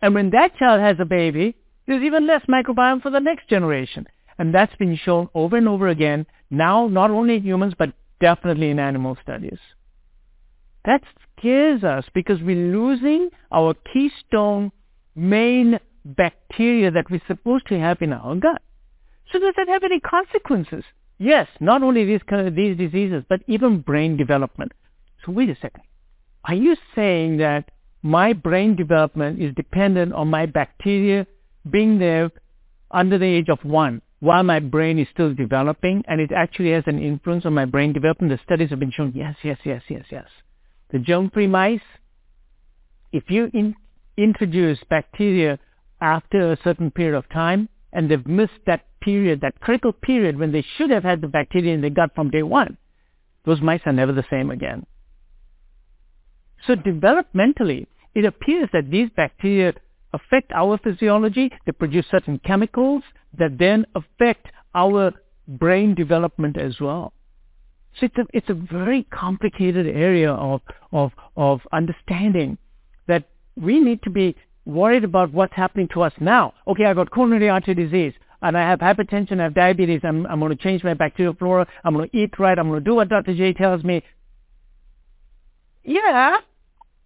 And when that child has a baby, there's even less microbiome for the next generation. And that's been shown over and over again, now not only in humans, but definitely in animal studies. That scares us because we're losing our keystone main bacteria that we're supposed to have in our gut. So does that have any consequences? Yes, not only these these diseases, but even brain development. So wait a second. Are you saying that my brain development is dependent on my bacteria being there under the age of one while my brain is still developing, and it actually has an influence on my brain development? The studies have been shown, yes, yes, yes, yes, yes. The germ-free mice, if you in, introduce bacteria after a certain period of time, and they've missed that period, that critical period when they should have had the bacteria in their gut from day one, those mice are never the same again. So developmentally, it appears that these bacteria affect our physiology. They produce certain chemicals that then affect our brain development as well. So it's a, it's a very complicated area of, of, of understanding that we need to be worried about what's happening to us now. Okay, I've got coronary artery disease, and I have hypertension, I have diabetes, I'm, I'm going to change my bacterial flora, I'm going to eat right, I'm going to do what Doctor J tells me. Yeah,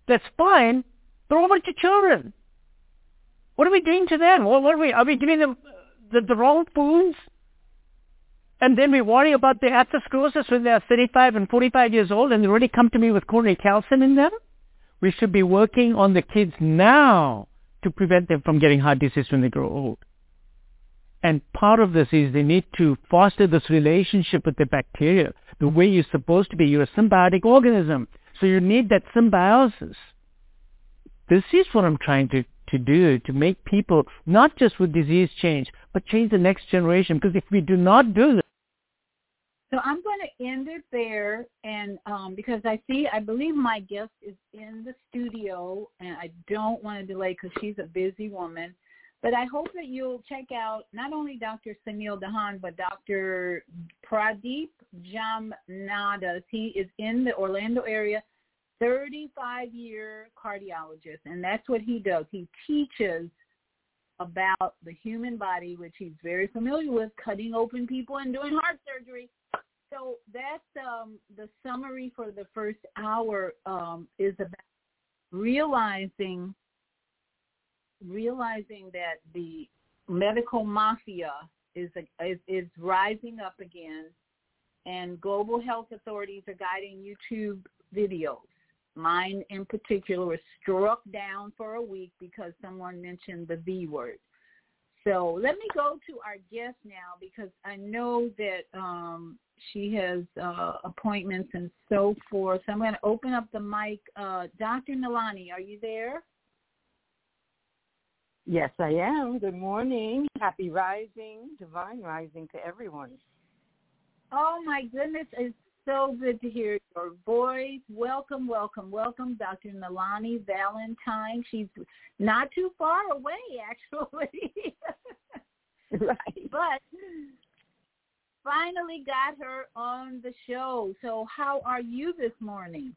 that's fine, but what about your children? What are we doing to them? What, what are we, are we giving them the, the wrong foods? And then we worry about the atherosclerosis when they are thirty-five and forty-five years old and they already come to me with coronary calcium in them. We should be working on the kids now to prevent them from getting heart disease when they grow old. And part of this is they need to foster this relationship with the bacteria the way you're supposed to be. You're a symbiotic organism. So you need that symbiosis. This is what I'm trying to, to do, to make people not just with disease change, but change the next generation. Because if we do not do this, so I'm going to end it there, and um, because I see, I believe my guest is in the studio, and I don't want to delay because she's a busy woman. But I hope that you'll check out not only Doctor Sunil Dahan, but Doctor Pradeep Jamnadas. He is in the Orlando area, thirty-five-year cardiologist, and that's what he does. He teaches about the human body, which he's very familiar with, cutting open people and doing heart surgery. So that's um, the summary for the first hour um, is about realizing realizing that the medical mafia is, a, is is rising up again, and global health authorities are guiding YouTube videos. Mine in particular was struck down for a week because someone mentioned the V word. So let me go to our guest now, because I know that um, she has uh, appointments and so forth. So I'm going to open up the mic. Uh, Doctor Nalani, are you there? Yes, I am. Good morning. Happy rising, divine rising to everyone. Oh, my goodness. It's so good to hear your voice. Welcome, welcome, welcome, Doctor Nalani Valentine. She's not too far away, actually. Right. But finally got her on the show. So how are you this morning?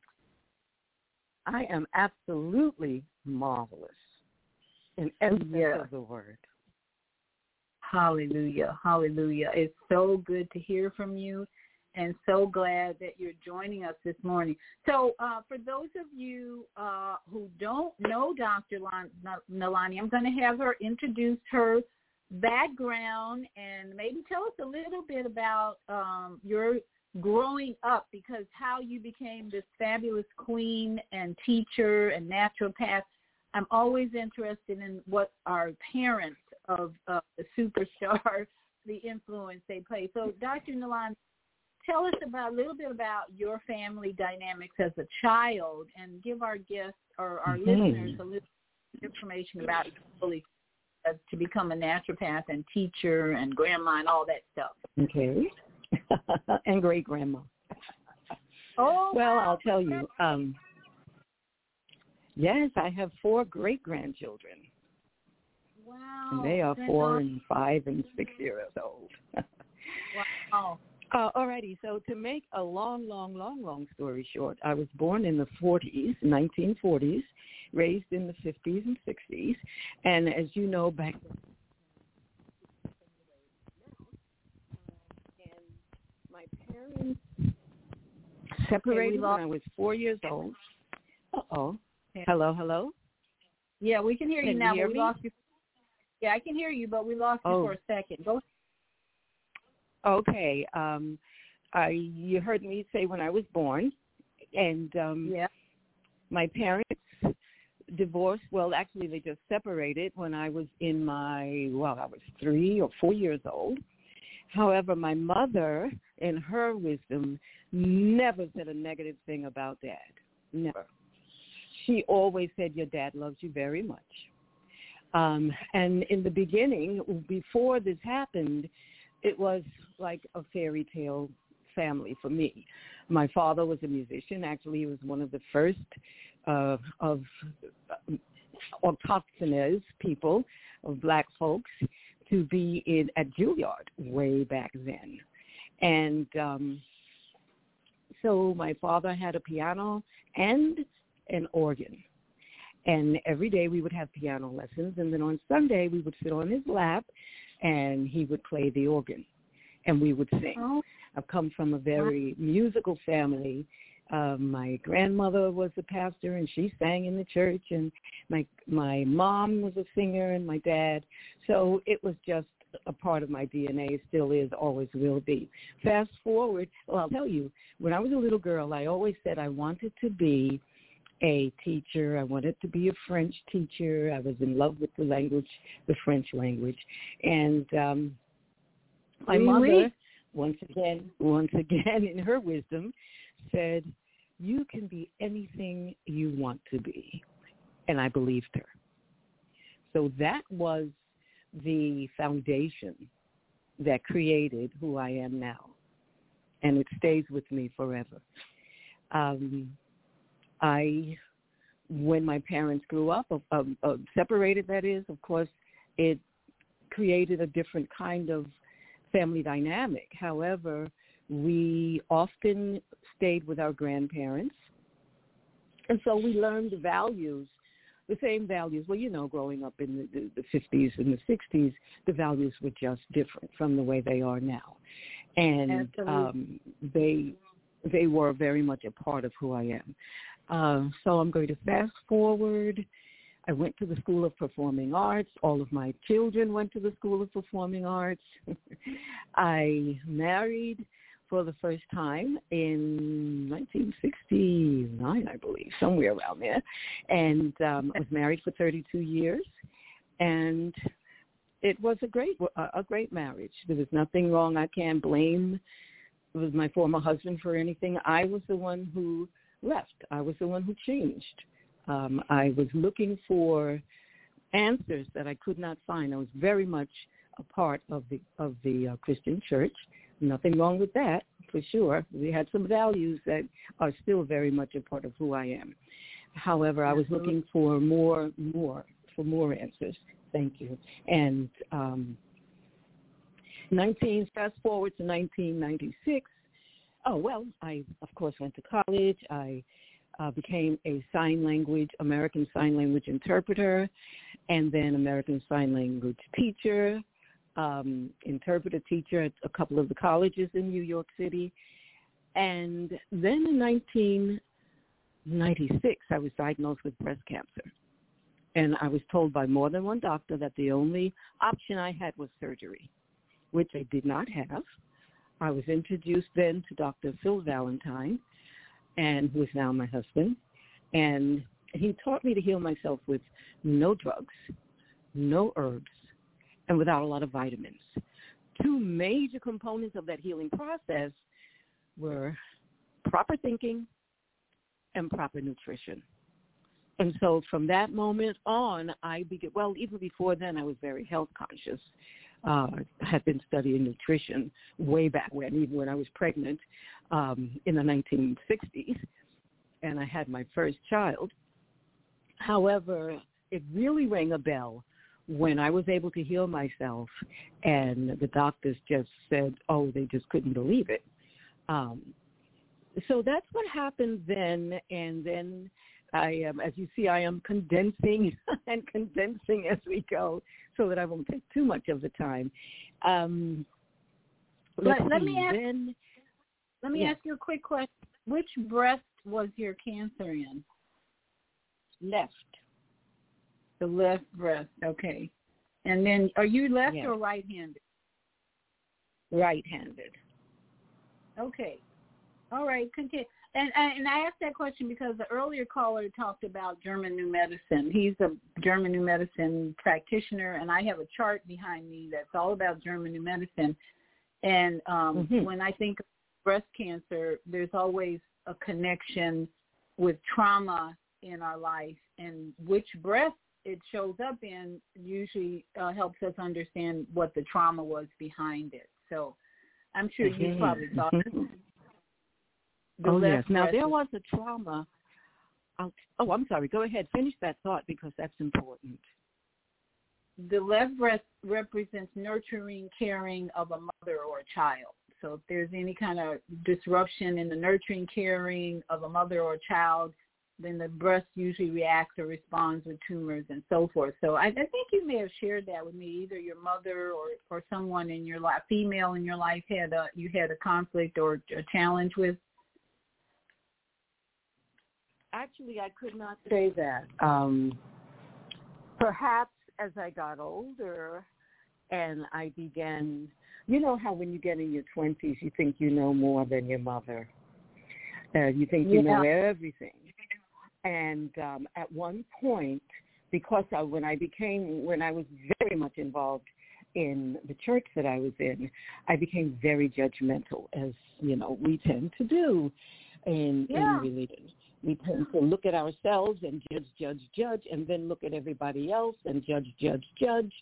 I am absolutely marvelous. In every yeah. of the word. Hallelujah. Hallelujah. It's so good to hear from you, and so glad that you're joining us this morning. So uh, for those of you uh, who don't know Doctor Nalani, I'm going to have her introduce her background and maybe tell us a little bit about um, your growing up, because how you became this fabulous queen and teacher and naturopath. I'm always interested in what our parents of uh, the superstar, the influence they play. So, Doctor Nalani, tell us about a little bit about your family dynamics as a child, and give our guests or our mm-hmm. listeners a little information about to become a naturopath and teacher and grandma and all that stuff. Okay, and great grandma. Oh, well, wow. I'll tell you. Um, Yes, I have four great-grandchildren. Wow. And they are four and five and six years old. Wow. Uh, all righty. So to make a long, long, long, long story short, I was born in the forties, nineteen forties, raised in the fifties and sixties. And as you know, back then, and my parents separated when I was four years old. Uh-oh. Hello, hello? Yeah, we can hear you can now. You hear we me? Lost you. Yeah, I can hear you, but we lost oh. you for a second. Go. Okay. Um, I, you heard me say when I was born, and um, yeah. my parents divorced. Well, actually, they just separated when I was in my, well, I was three or four years old. However, my mother, in her wisdom, never said a negative thing about Dad. Never. She always said, your dad loves you very much. Um, and in the beginning, before this happened, it was like a fairy tale family for me. My father was a musician. Actually, he was one of the first uh, of autochthonous people, of black folks, to be in at Juilliard way back then. And um, so my father had a piano and an organ, and every day we would have piano lessons, and then on Sunday we would sit on his lap and he would play the organ and we would sing. Oh. I've come from a very musical family. Uh, my grandmother was a pastor and she sang in the church, and my my mom was a singer, and my dad, so it was just a part of my D N A, still is, always will be. Fast forward, well, I'll tell you, when I was a little girl, I always said I wanted to be a teacher. I wanted to be a French teacher. I was in love with the language, the French language. And um, my really? mother, once again, once again, in her wisdom, said, you can be anything you want to be. And I believed her. So that was the foundation that created who I am now. And it stays with me forever. Um I, when my parents grew up, uh, uh, separated, that is, of course, it created a different kind of family dynamic. However, we often stayed with our grandparents, and so we learned the values, the same values. Well, you know, growing up in the, the, the fifties and the sixties, the values were just different from the way they are now. And um, they they were very much a part of who I am. Uh, so I'm going to fast forward. I went to the School of Performing Arts. All of my children went to the School of Performing Arts. I married for the first time in nineteen sixty-nine, I believe, somewhere around there. And um, I was married for thirty-two years. And it was a great a great marriage. There was nothing wrong. I can't blame it was my former husband for anything. I was the one who left. I was the one who changed. Um, I was looking for answers that I could not find. I was very much a part of the of the uh, Christian church. Nothing wrong with that, for sure. We had some values that are still very much a part of who I am. However, I was looking for more, more, for more answers. Thank you. And um, nineteen fast forward to nineteen ninety-six. Oh, well, I, of course, went to college. I Uh, became a sign language, American Sign Language interpreter, and then American Sign Language teacher, um, interpreter teacher at a couple of the colleges in New York City. And then in nineteen ninety-six, I was diagnosed with breast cancer. And I was told by more than one doctor that the only option I had was surgery, which I did not have. I was introduced then to Doctor Phil Valentine, and who is now my husband, and he taught me to heal myself with no drugs, no herbs, and without a lot of vitamins. Two major components of that healing process were proper thinking and proper nutrition. And so from that moment on, I began, well, even before then, I was very health conscious. Uh, I had been studying nutrition way back when, even when I was pregnant um, in the nineteen sixties, and I had my first child. However, it really rang a bell when I was able to heal myself, and the doctors just said, oh, they just couldn't believe it. Um, so that's what happened then, and then I am, as you see, I am condensing and condensing as we go so that I won't take too much of the time. Um, let, let me, ask, then, let me yeah. ask you a quick question. Which breast was your cancer in? Left. The left breast, okay. And then are you left yeah. or right-handed? Right-handed. Okay. All right, continue. And, and I asked that question because the earlier caller talked about German New Medicine. He's a German New Medicine practitioner, and I have a chart behind me that's all about German New Medicine. And um, mm-hmm. when I think of breast cancer, there's always a connection with trauma in our life, and which breast it shows up in usually uh, helps us understand what the trauma was behind it. So I'm sure mm-hmm. you probably thought mm-hmm. The oh, yes. Now, there was a trauma. I'll, oh, I'm sorry. Go ahead. Finish that thought because that's important. The left breast represents nurturing, caring of a mother or a child. So if there's any kind of disruption in the nurturing, caring of a mother or a child, then the breast usually reacts or responds with tumors and so forth. So I, I think you may have shared that with me. Either your mother or, or someone in your life, female in your life, had a, you had a conflict or a challenge with. Actually, I could not say that. Um, perhaps as I got older and I began, you know how when you get in your twenties, you think you know more than your mother. Uh, you think you yeah. know everything. And um, at one point, because I, when I became, when I was very much involved in the church that I was in, I became very judgmental, as, you know, we tend to do in, yeah. in religion. We tend to look at ourselves and judge, judge, judge, and then look at everybody else and judge, judge, judge.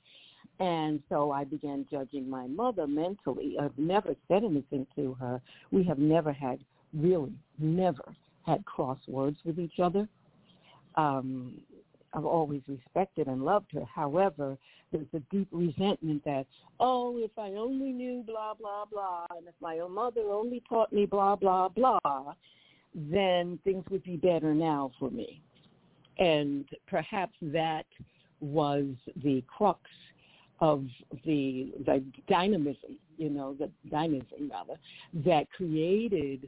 And so I began judging my mother mentally. I've never said anything to her. We have never had, really, never had cross words with each other. Um, I've always respected and loved her. However, there's a deep resentment that, oh, if I only knew blah, blah, blah, and if my own mother only taught me blah, blah, blah, then things would be better now for me. And perhaps that was the crux of the the dynamism, you know, the dynamism rather, that created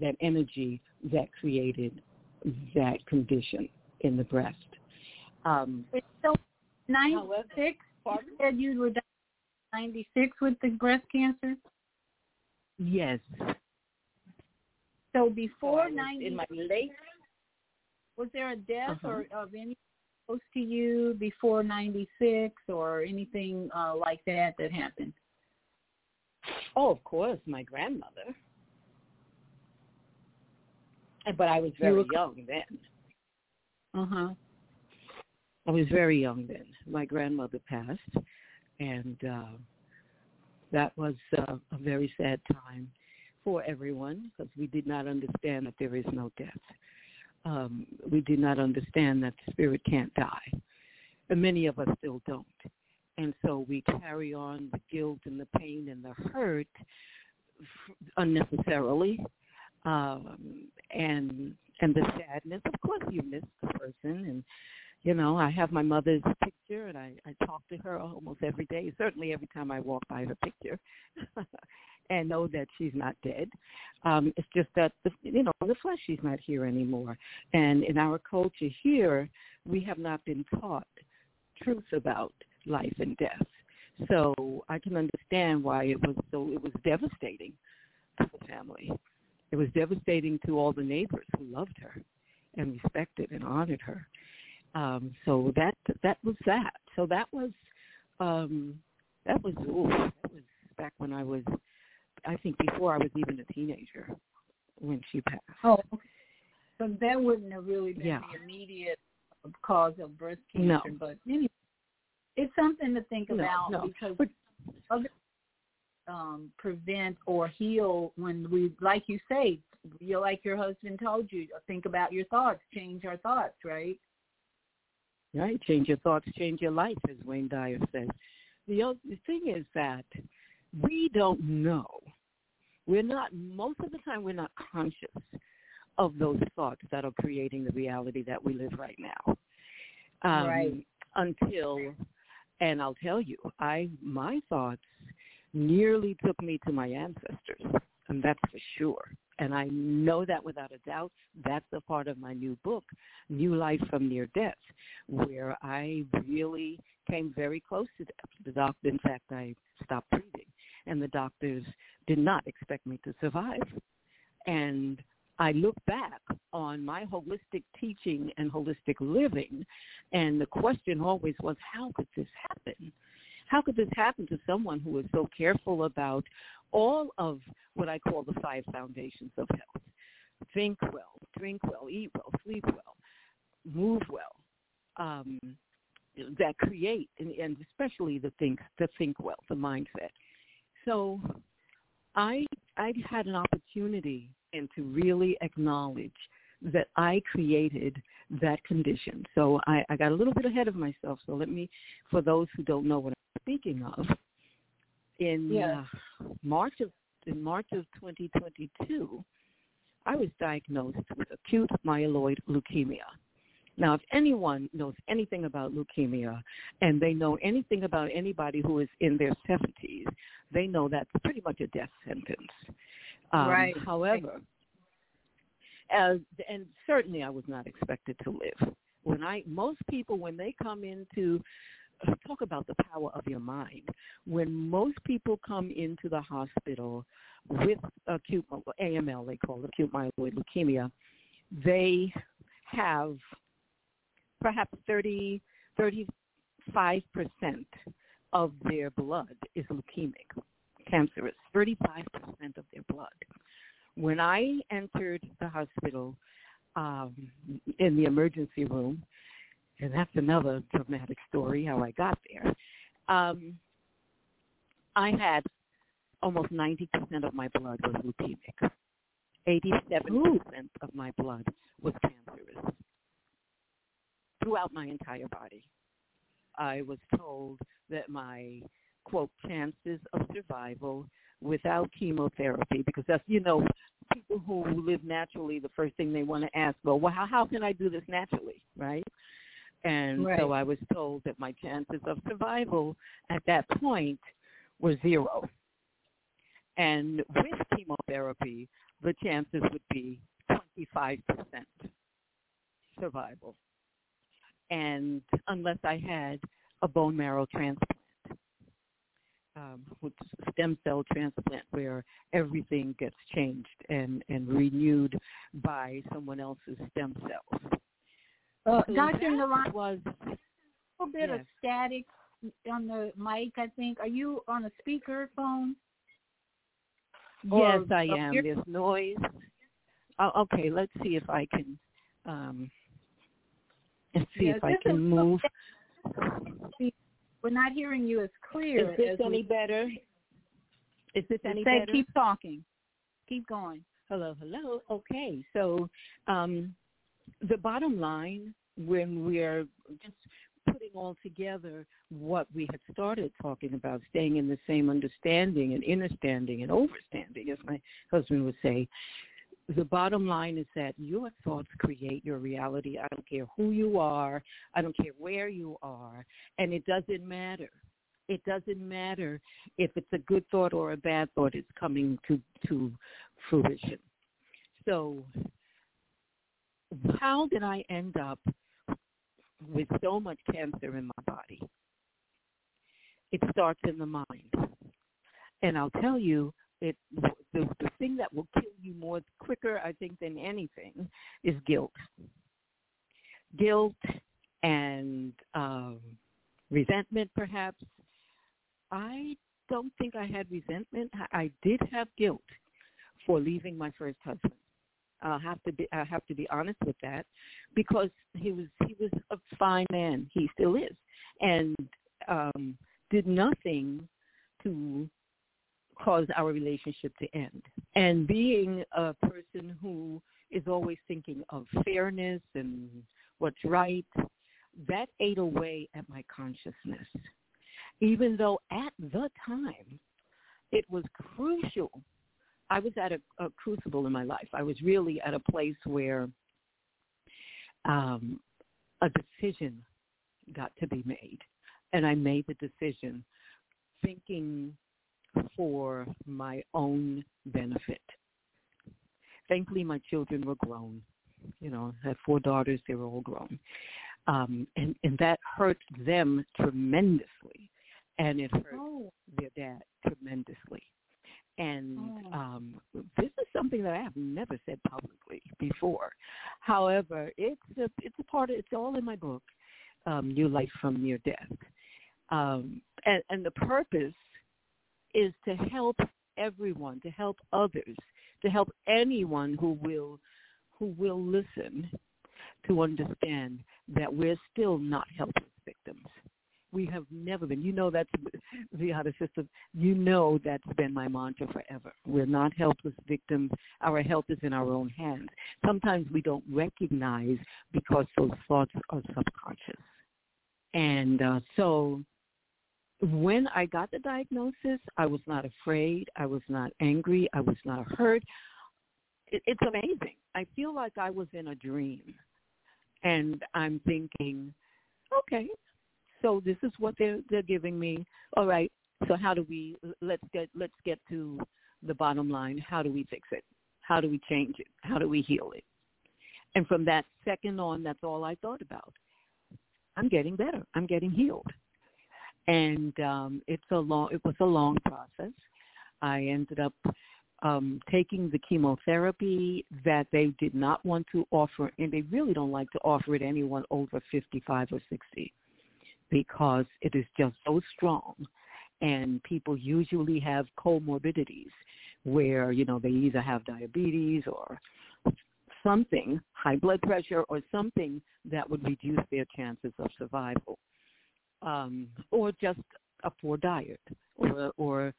that energy that created that condition in the breast. Um, it's so ninety-six, however, you said you were ninety-six with the breast cancer? Yes. So before so ninety, in my late, was there a death uh-huh. or of any close to you before ninety-six or anything uh, like that that happened? Oh, of course, my grandmother. But I was very you young then. Uh-huh. I was very young then. My grandmother passed, and uh, that was uh, a very sad time for everyone because we did not understand that there is no death. Um, we did not understand that the spirit can't die, and many of us still don't. And so we carry on the guilt and the pain and the hurt unnecessarily. Um, and and the sadness. Of course, you miss the person, and you know I have my mother's picture, and I, I talk to her almost every day. Certainly, every time I walk by her picture, and know that she's not dead. Um, it's just that the, you know in the flesh she's not here anymore. And in our culture here, we have not been taught truth about life and death. So I can understand why it was so. It was devastating to the family. It was devastating to all the neighbors who loved her and respected and honored her. Um, so that that was that. So that was um, that was ooh, that was back when I was, I think before I was even a teenager when she passed. Oh, okay. So that wouldn't have really been yeah. the immediate cause of breast cancer, no. but anyway, it's something to think no, about no. because but, other. Um, prevent or heal when we, like you say, you like your husband told you, think about your thoughts, change our thoughts, right? Right, change your thoughts, change your life, as Wayne Dyer says. The, the thing is that we don't know. We're not, most of the time, we're not conscious of those thoughts that are creating the reality that we live right now. Um, right. Until, and I'll tell you, I my thoughts nearly took me to my ancestors, and that's for sure. And I know that without a doubt. That's a part of my new book, New Life from Near Death, where I really came very close to death. The doctor, in fact, I stopped breathing, and the doctors did not expect me to survive. And I look back on my holistic teaching and holistic living, and the question always was, how could this happen? How could this happen to someone who is so careful about all of what I call the five foundations of health? Think well, drink well, eat well, sleep well, move well. Um, that create, and, and especially the think, the think well, the mindset. So I, I had an opportunity and to really acknowledge that I created that condition. So I, I got a little bit ahead of myself. So let me, for those who don't know what I'm speaking of, in yeah. uh, March of in March of twenty twenty-two, I was diagnosed with acute myeloid leukemia. Now, if anyone knows anything about leukemia and they know anything about anybody who is in their seventies, they know that's pretty much a death sentence. Um, right. However. As, and certainly I was not expected to live. When I, most people, when they come into, talk about the power of your mind, when most people come into the hospital with acute A M L, they call it acute myeloid leukemia, they have perhaps thirty, thirty-five percent of their blood is leukemic, cancerous, thirty-five percent of their blood. When I entered the hospital um, in the emergency room, and that's another dramatic story how I got there, um, I had almost ninety percent of my blood was leukemic. eighty-seven percent Ooh. Of my blood was cancerous. throughout my entire body. I was told that my, quote, chances of survival without chemotherapy, because that's, you know, people who live naturally, the first thing they want to ask, well, well how, how can I do this naturally, right? And right. so I was told that my chances of survival at that point were zero. And with chemotherapy, the chances would be twenty-five percent survival. And unless I had a bone marrow transplant, um, which stem cell transplant, where everything gets changed and, and renewed by someone else's stem cells. Uh, so Doctor Nalani, was a little bit yes. of static on the mic, I think. Are you on a speaker phone? Yes, or, I am. Your... There's noise. Uh, okay, let's see if I can. Um, Let's see yes, if I can move. We're not hearing you as clear. Is this as any we, better? Is this any say, better? Keep talking. Keep going. Hello, hello. Okay, so um, the bottom line, when we're just putting all together what we had started talking about, staying in the same understanding and innerstanding and overstanding, as my husband would say, the bottom line is that your thoughts create your reality. I don't care who you are. I don't care where you are. And it doesn't matter. It doesn't matter if it's a good thought or a bad thought. It's coming to, to fruition. So how did I end up with so much cancer in my body? It starts in the mind. And I'll tell you, It the, the thing that will kill you more quicker, I think, than anything is guilt. Guilt and um, resentment, perhaps. I don't think I had resentment. I did have guilt for leaving my first husband. I have to be I have to be honest with that, because he was he was a fine man. He still is, and um, did nothing to cause our relationship to end. And being a person who is always thinking of fairness and what's right, that ate away at my consciousness, even though at the time it was crucial. I was at a, a crucible in my life. I was really at a place where um, a decision got to be made, and I made the decision thinking for my own benefit. Thankfully, my children were grown. You know, I had four daughters. They were all grown. Um, and, and that hurt them tremendously. And it hurt oh. their dad tremendously. And oh. um, this is something that I have never said publicly before. However, it's a, it's a part of, it's all in my book, um, New Life from Near Death. Um, and, and the purpose is to help everyone, to help others, to help anyone who will who will listen to understand that we're still not helpless victims. We have never been. You know that's, Viyahta sister, you know that's been my mantra forever. We're not helpless victims. Our health is in our own hands. Sometimes we don't recognize because those thoughts are subconscious. And uh, so... when I got the diagnosis, I was not afraid. I was not angry. I was not hurt. It, it's amazing. I feel like I was in a dream. And I'm thinking, okay, so this is what they're, they're giving me. All right, so how do we, let's get, let's get to the bottom line. How do we fix it? How do we change it? How do we heal it? And from that second on, that's all I thought about. I'm getting better. I'm getting healed. And um, it's a long. It was a long process. I ended up um, taking the chemotherapy that they did not want to offer, and they really don't like to offer it anyone over fifty-five or sixty, because it is just so strong. And people usually have comorbidities, where you know they either have diabetes or something, high blood pressure, or something that would reduce their chances of survival. Um, or just a poor diet, or, or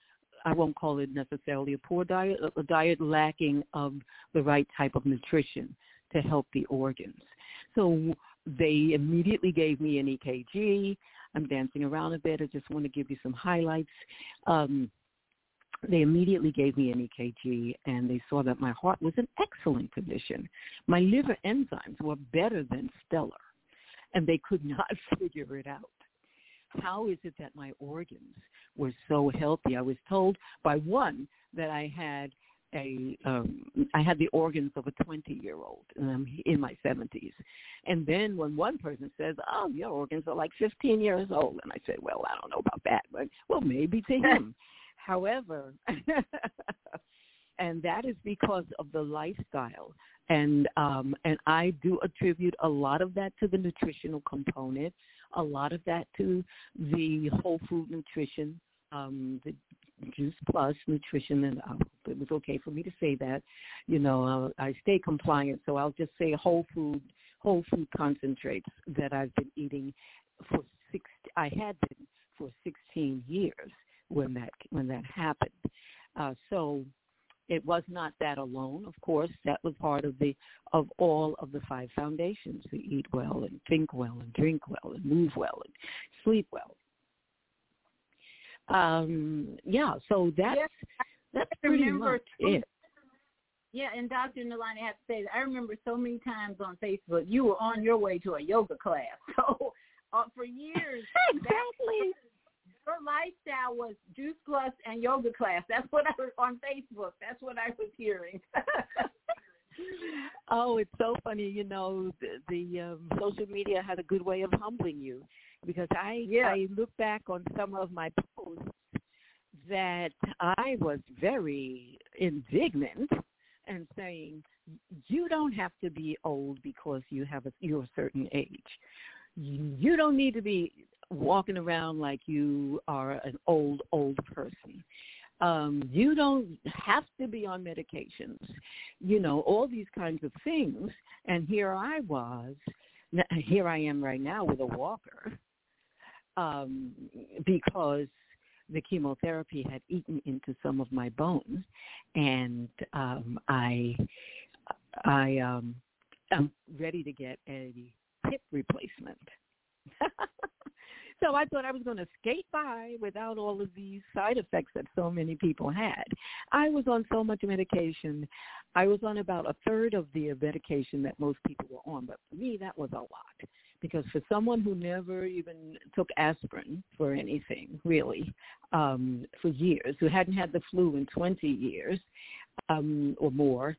I won't call it necessarily a poor diet, a diet lacking of the right type of nutrition to help the organs. So they immediately gave me an E K G. I'm dancing around a bit. I just want to give you some highlights. Um, they immediately gave me an E K G, and they saw that my heart was in excellent condition. My liver enzymes were better than stellar, and they could not figure it out. How is it that my organs were so healthy? I was told by one that I had a um, I had the organs of a twenty-year-old, and I'm in my seventies. And then when one person says, "Oh, your organs are like fifteen years old," and I said, "Well, I don't know about that, but well, maybe to him." However, and that is because of the lifestyle, and um, and I do attribute a lot of that to the nutritional component, a lot of that to the whole food nutrition, um, the Juice Plus nutrition, and uh, it was okay for me to say that. You know, uh, I stay compliant, so I'll just say whole food, whole food concentrates that I've been eating for six. I had been for sixteen years when that when that happened. Uh, so. It was not that alone, of course. That was part of the of all of the five foundations: to eat well, and think well, and drink well, and move well, and sleep well. Um, yeah, so that's yes, that's pretty much so, it. Yeah, and Doctor Nalani, I have to say that I remember so many times on Facebook you were on your way to a yoga class. So uh, for years, exactly. Her lifestyle was Juice Plus and yoga class. That's what I was on Facebook. That's what I was hearing. Oh, it's so funny. You know, the, the um, social media had a good way of humbling you, because I, yeah. I look back on some of my posts that I was very indignant and saying, you don't have to be old because you have a, you're a certain age. You don't need to be walking around like you are an old, old person. Um, you don't have to be on medications, you know, all these kinds of things. And here I was, here I am right now with a walker, um, because the chemotherapy had eaten into some of my bones. And um, I, I, um, I'm ready to get a hip replacement. So I thought I was going to skate by without all of these side effects that so many people had. I was on so much medication. I was on about a third of the medication that most people were on. But for me, that was a lot, because for someone who never even took aspirin for anything, really, um, for years, who hadn't had the flu in twenty years um, or more,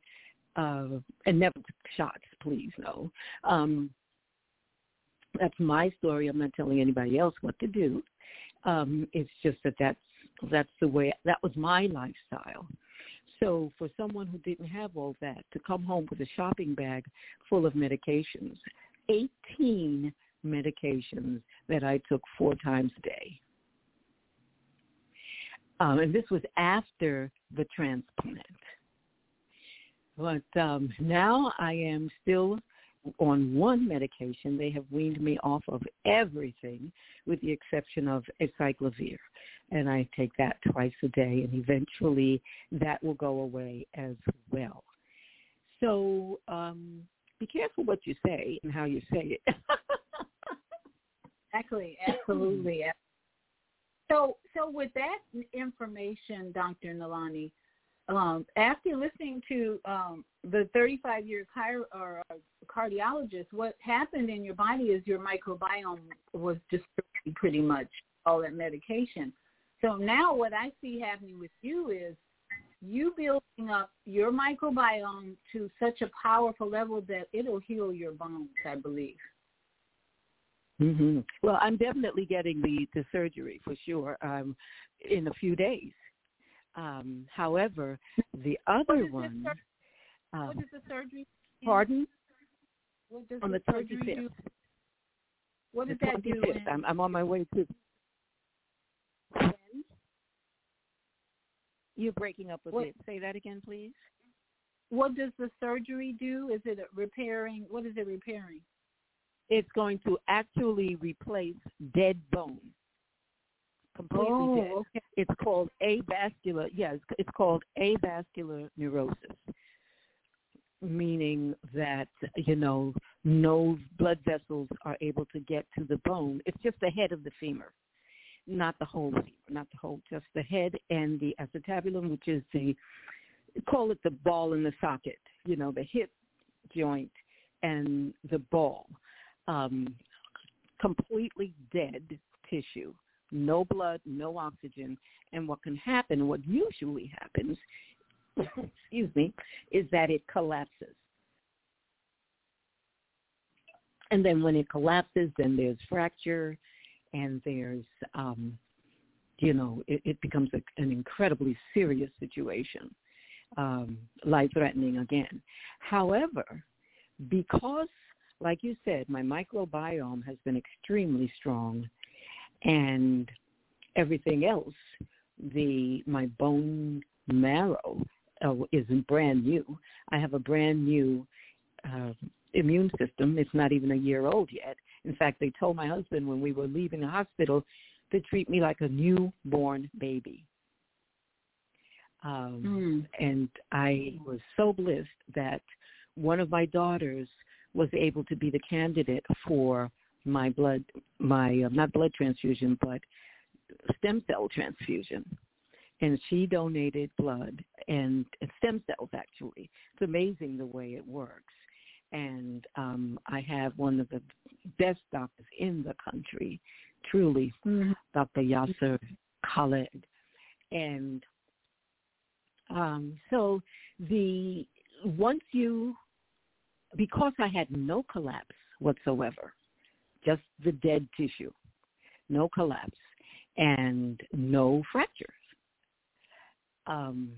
uh, and never took shots, please, no, um, that's my story. I'm not telling anybody else what to do. Um, it's just that that's, that's the way, that was my lifestyle. So for someone who didn't have all that, to come home with a shopping bag full of medications, eighteen medications that I took four times a day. Um, and this was after the transplant. But um, now I am still on one medication. They have weaned me off of everything with the exception of acyclovir, and I take that twice a day, and eventually that will go away as well. So um, be careful what you say and how you say it. Exactly, absolutely. So, so with that information, Doctor Nalani, Um, after listening to um, the thirty-five-year chiro- or, uh, cardiologist, what happened in your body is your microbiome was destroyed pretty much, all that medication. So now what I see happening with you is you building up your microbiome to such a powerful level that it'll heal your bones, I believe. Mm-hmm. Well, I'm definitely getting the, the surgery for sure um, in a few days. Um, however, the other what one. Sur- um, what does the surgery? Do? Pardon? What does on the, the surgery twenty-fifth. Do? What does the that do? In- I'm, I'm on my way to. When? You're breaking up with what? It. Say that again, please. What does the surgery do? Is it repairing? What is it repairing? It's going to actually replace dead bone. Completely oh, dead. Okay. It's called avascular. Yeah, it's, it's called avascular neurosis, meaning that, you know, no blood vessels are able to get to the bone. It's just the head of the femur, not the whole femur, not the whole, just the head and the acetabulum, which is the, call it the ball in the socket, you know, the hip joint and the ball. Um, completely dead tissue, no blood, no oxygen. And what can happen, what usually happens, excuse me, is that it collapses. And then when it collapses, then there's fracture and there's, um, you know, it, it becomes a, an incredibly serious situation, um, life-threatening again. However, because, like you said, my microbiome has been extremely strong and everything else, the my bone marrow uh, is brand new. I have a brand new uh, immune system. It's not even a year old yet. In fact, they told my husband when we were leaving the hospital to treat me like a newborn baby. Um, mm. And I was so blessed that one of my daughters was able to be the candidate for my blood, my uh, not blood transfusion, but stem cell transfusion. And she donated blood and stem cells, actually. It's amazing the way it works. And um, I have one of the best doctors in the country, truly, mm-hmm. Doctor Yasser Khaled. And um, so the once you, because I had no collapse whatsoever, just the dead tissue, no collapse, and no fractures. Um,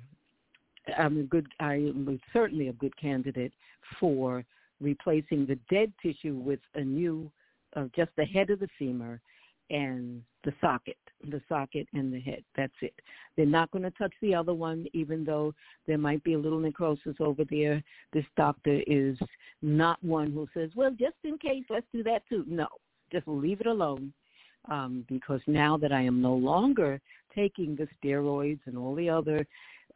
I'm a good. I am certainly a good candidate for replacing the dead tissue with a new, uh, just the head of the femur and the socket, the socket and the head. That's it. They're not going to touch the other one, even though there might be a little necrosis over there. This doctor is not one who says, well, just in case, let's do that too. No, just leave it alone, um, because now that I am no longer taking the steroids and all the other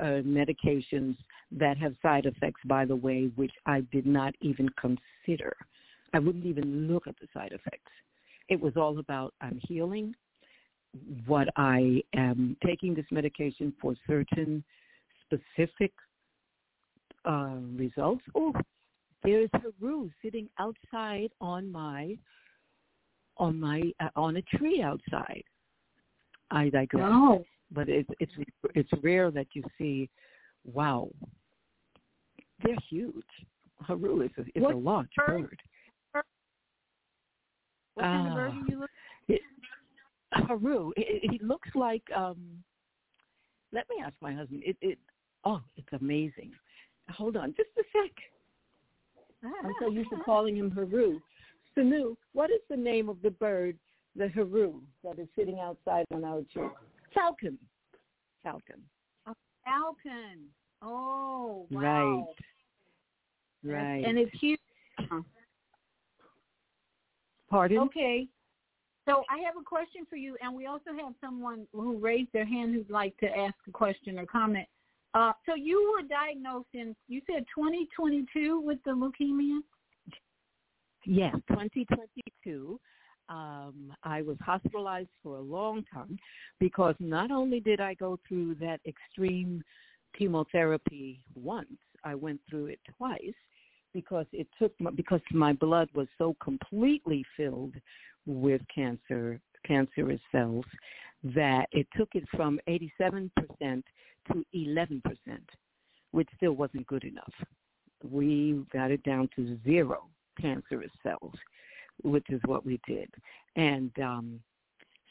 uh, medications that have side effects, by the way, which I did not even consider. I wouldn't even look at the side effects. It was all about I'm healing, what I am taking this medication for certain specific uh, results. Oh, there's Haru sitting outside on my, on my, uh, on a tree outside. I digress. Wow. But it, it's it's rare that you see. Wow, they're huge. Haru is a, is what a large bird. bird. What kind uh, of bird do you look? It, Haru, he looks like. Um, let me ask my husband. It, it oh, it's amazing. Hold on, just a sec. Ah, I'm so used to calling him Haru. Sanu, what is the name of the bird? The Haru that is sitting outside on our tree. Falcon. Falcon. A falcon. Oh, wow. Right. Right. And it's huge. Pardon? Okay. So I have a question for you, and we also have someone who raised their hand who'd like to ask a question or comment. Uh, so you were diagnosed in, you said twenty twenty-two with the leukemia? Yes, twenty twenty-two. Um, I was hospitalized for a long time because not only did I go through that extreme chemotherapy once, I went through it twice because it took my, because my blood was so completely filled with cancer, cancerous cells, that it took it from eighty-seven percent to eleven percent, which still wasn't good enough. We got it down to zero cancerous cells, which is what we did. And um,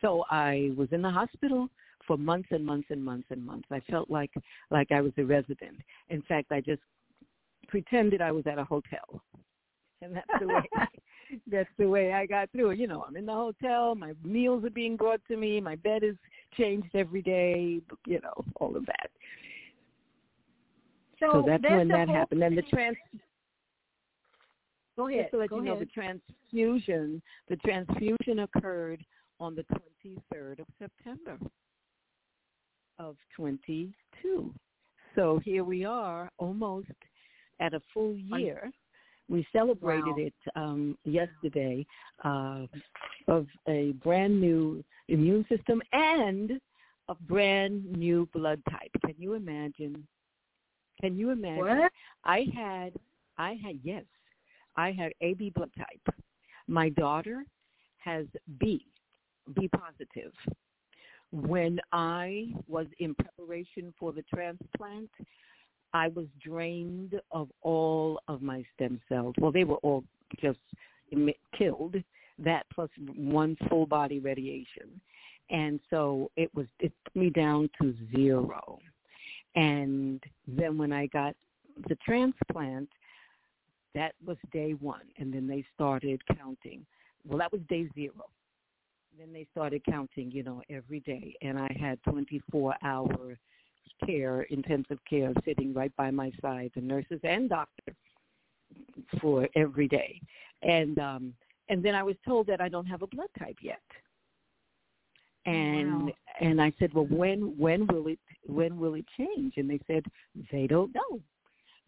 so I was in the hospital for months and months and months and months. I felt like, like I was a resident. In fact, I just pretended I was at a hotel. And that's the way that's the way I got through it. You know, I'm in the hotel, my meals are being brought to me, my bed is changed every day, you know, all of that. So, so that's, that's when that happened. And the trans... Go ahead. Just to let Go you know, ahead. the transfusion, the transfusion occurred on the twenty-third of September of twenty-two. So here we are, almost at a full year We celebrated wow. it um, yesterday uh, of a brand new immune system and a brand new blood type. Can you imagine? Can you imagine? What? I had, I had, yes, I had A B blood type. My daughter has B, B positive. When I was in preparation for the transplant, I was drained of all of my stem cells. Well, they were all just killed, that plus one full body radiation. And so it was, it put me down to zero. And then when I got the transplant, that was day one. And then they started counting. Well, that was day zero. Then they started counting, you know, every day. And I had twenty-four hour care, intensive care, sitting right by my side, the nurses and doctors, for every day. And um, and then I was told that I don't have a blood type yet. And wow. and I said, well, when when will it when will it change? And they said they don't know.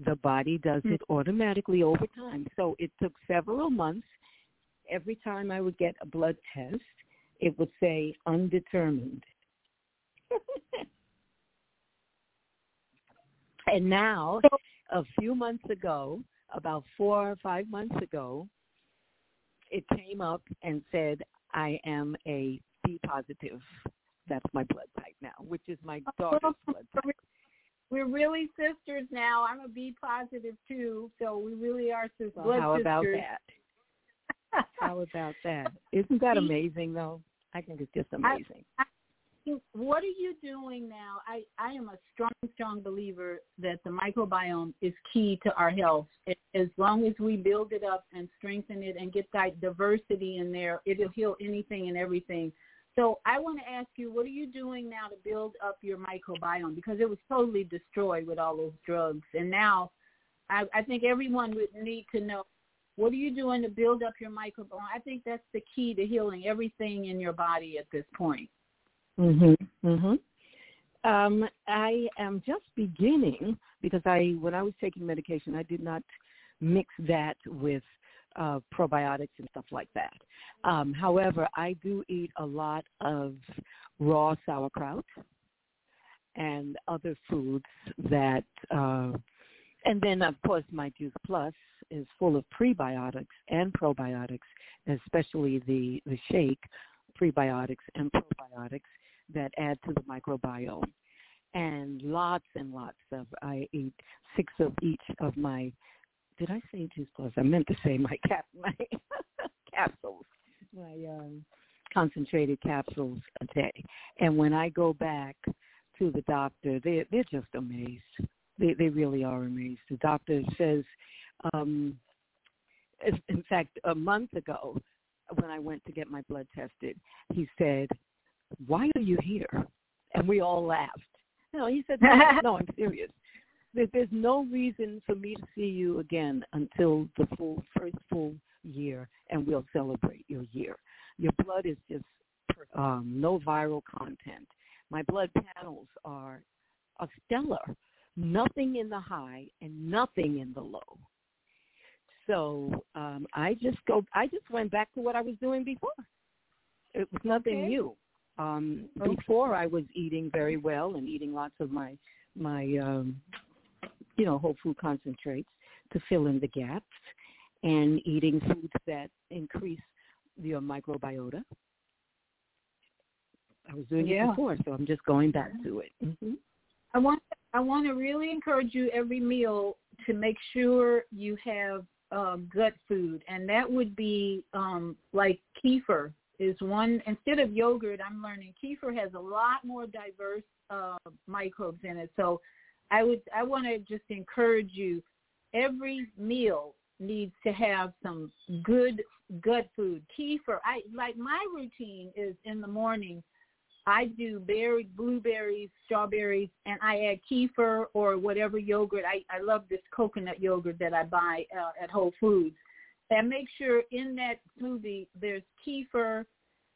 The body does mm-hmm. it automatically over time. So it took several months. Every time I would get a blood test, it would say undetermined. And now, a few months ago, about four or five months ago, it came up and said, I am a B positive. That's my blood type now, which is my daughter's blood type. We're really sisters now. I'm a B positive, too, so we really are sisters. Well, how about that? How about that? Isn't that amazing, though? I think it's just amazing. I, I, What are you doing now? I, I am a strong, strong believer that the microbiome is key to our health. As long as we build it up and strengthen it and get that diversity in there, it'll heal anything and everything. So I want to ask you, what are you doing now to build up your microbiome? Because it was totally destroyed with all those drugs. And now I, I think everyone would need to know, what are you doing to build up your microbiome? I think that's the key to healing everything in your body at this point. Mm-hmm, mm-hmm. Um, I am just beginning because I, when I was taking medication, I did not mix that with uh, probiotics and stuff like that. Um, however, I do eat a lot of raw sauerkraut and other foods that, uh, and then of course my Juice Plus is full of prebiotics and probiotics, especially the, the shake, prebiotics and probiotics that add to the microbiome, and lots and lots of, I eat six of each of my, did I say Juice Plus? I meant to say my cap, my capsules, my um, concentrated capsules a day. And when I go back to the doctor, they, they're just amazed. They, they really are amazed. The doctor says, um, in fact, a month ago, when I went to get my blood tested, he said, why are you here? And we all laughed. No, he said, no, no, I'm serious. There's no reason for me to see you again until the full first full year, and we'll celebrate your year. Your blood is just um, no viral content. My blood panels are, are stellar, nothing in the high and nothing in the low. So um, I just go. I just went back to what I was doing before. It was nothing okay. new. Um, okay. Before I was eating very well and eating lots of my my um, you know, whole food concentrates to fill in the gaps, and eating foods that increase your microbiota. I was doing yeah. it before, so I'm just going back to it. Mm-hmm. I want I want to really encourage you every meal to make sure you have. Uh, gut food, and that would be um, like kefir is one. Instead of yogurt, I'm learning kefir has a lot more diverse uh, microbes in it. So I would, I want to just encourage you, every meal needs to have some good gut food. Kefir, I like my routine is in the morning, I do berry, blueberries, strawberries, and I add kefir or whatever yogurt. I, I love this coconut yogurt that I buy uh, at Whole Foods. And make sure in that smoothie there's kefir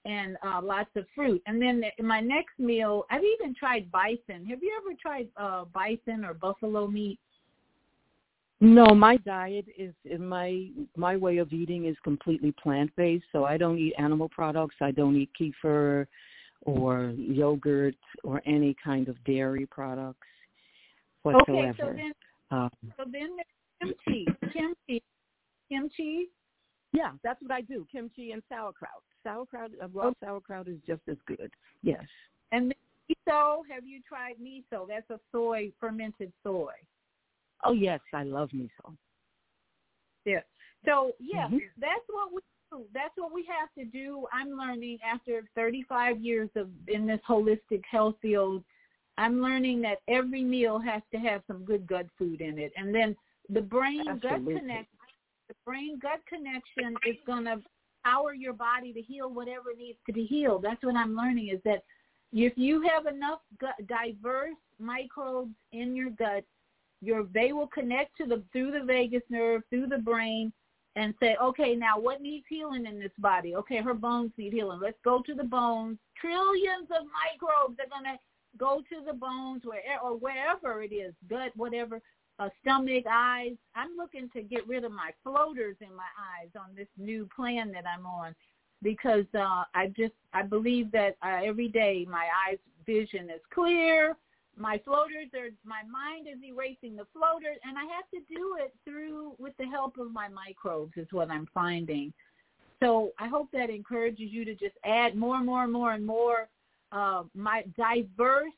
and uh, lots of fruit. And then the, in my next meal, I've even tried bison. Have you ever tried uh, bison or buffalo meat? No, my diet is, is my my way of eating is completely plant-based. So I don't eat animal products. I don't eat kefir or yogurt or any kind of dairy products whatsoever. Okay, so then, um, so then there's kimchi, kimchi, kimchi. Yeah, that's what I do. Kimchi and sauerkraut. Sauerkraut, raw okay. sauerkraut is just as good. Yes. And miso. Have you tried miso? That's a soy, fermented soy. Oh, yes, I love miso. Yeah. So, yeah, mm-hmm. that's what we do. That's what we have to do. I'm learning after thirty-five years of in this holistic health field, I'm learning that every meal has to have some good gut food in it. And then the brain-gut connection, the brain-gut connection is going to power your body to heal whatever needs to be healed. That's what I'm learning is that if you have enough gut, diverse microbes in your gut, Your they will connect to the through the vagus nerve, through the brain, and say, okay, now what needs healing in this body? Okay, her bones need healing. Let's go to the bones. Trillions of microbes are going to go to the bones where, or wherever it is, gut, whatever, uh, stomach, eyes. I'm looking to get rid of my floaters in my eyes on this new plan that I'm on because uh, I just I believe that uh, every day my eyes vision is clear. My floaters are, my mind is erasing the floaters, and I have to do it through with the help of my microbes is what I'm finding. So I hope that encourages you to just add more and more and more and more uh, my diverse,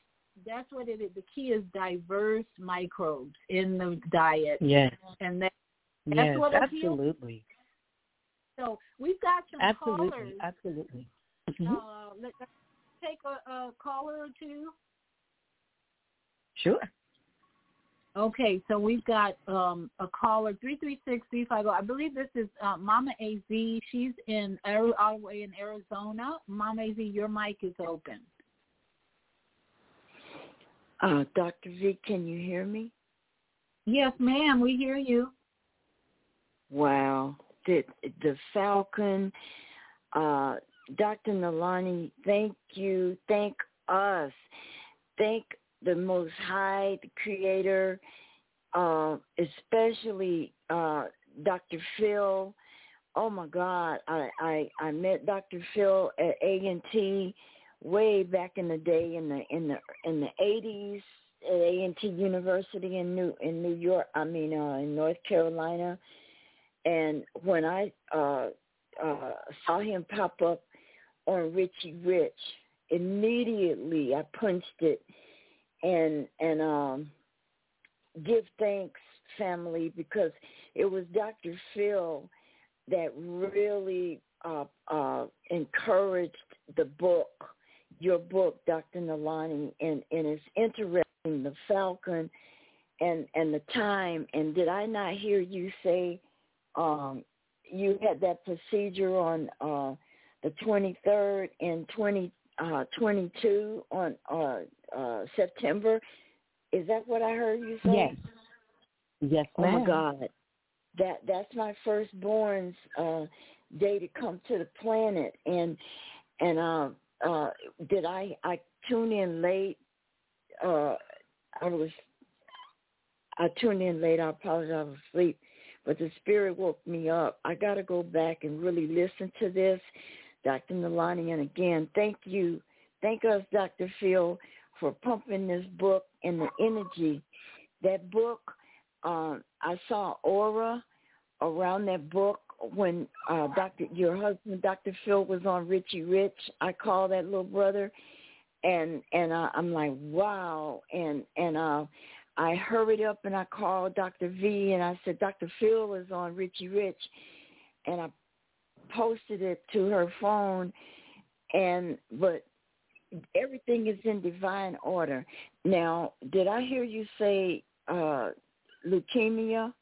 that's what it is. The key is diverse microbes in the diet. Yes. And that, that's yes, what absolutely. So we've got some absolutely, callers. Absolutely, absolutely. Mm-hmm. Uh, let's take a, a caller or two. Sure. Okay, so we've got um, a caller, three three six, three five zero. I believe this is uh, Mama A Z. She's in all the way in Arizona. Mama A Z, your mic is open. Uh, Doctor Z, can you hear me? Yes, ma'am, we hear you. Wow. The, the Falcon. Uh, Doctor Nalani, thank you. Thank us. Thank us. The Most High, the Creator, uh, especially uh, Doctor Phil. Oh, my God. I, I, I met Doctor Phil at A and T way back in the day in the in the, in the eighties at A and T University in New in New York, I mean, uh, in North Carolina. And when I uh, uh, saw him pop up on Richie Rich, immediately I punched it. And and um, give thanks, family, because it was Doctor Phil that really uh, uh, encouraged the book, your book, Doctor Nalani, and, and it's interesting, the Falcon and, and the time. And did I not hear you say um, you had that procedure on uh, the twenty-third and twenty twenty-two on uh, uh, September. Is that what I heard you say? Yes. Yes, ma'am. Oh, my God. That, that's my firstborn's uh, day to come to the planet. And and uh, uh, did I, I tune in late? Uh, I was I tuned in late. I apologize. I was asleep. But the spirit woke me up. I got to go back and really listen to this. Doctor Nalani, and again, thank you. Thank us, Doctor Phil, for pumping this book and the energy. That book, uh, I saw aura around that book when uh, Doctor your husband, Doctor Phil, was on Richie Rich. I call that little brother, and and uh, I'm like, wow. And and uh, I hurried up and I called Doctor V, and I said, Doctor Phil is on Richie Rich, and I posted it to her phone, and but everything is in divine order. Now, did I hear you say uh, leukemia?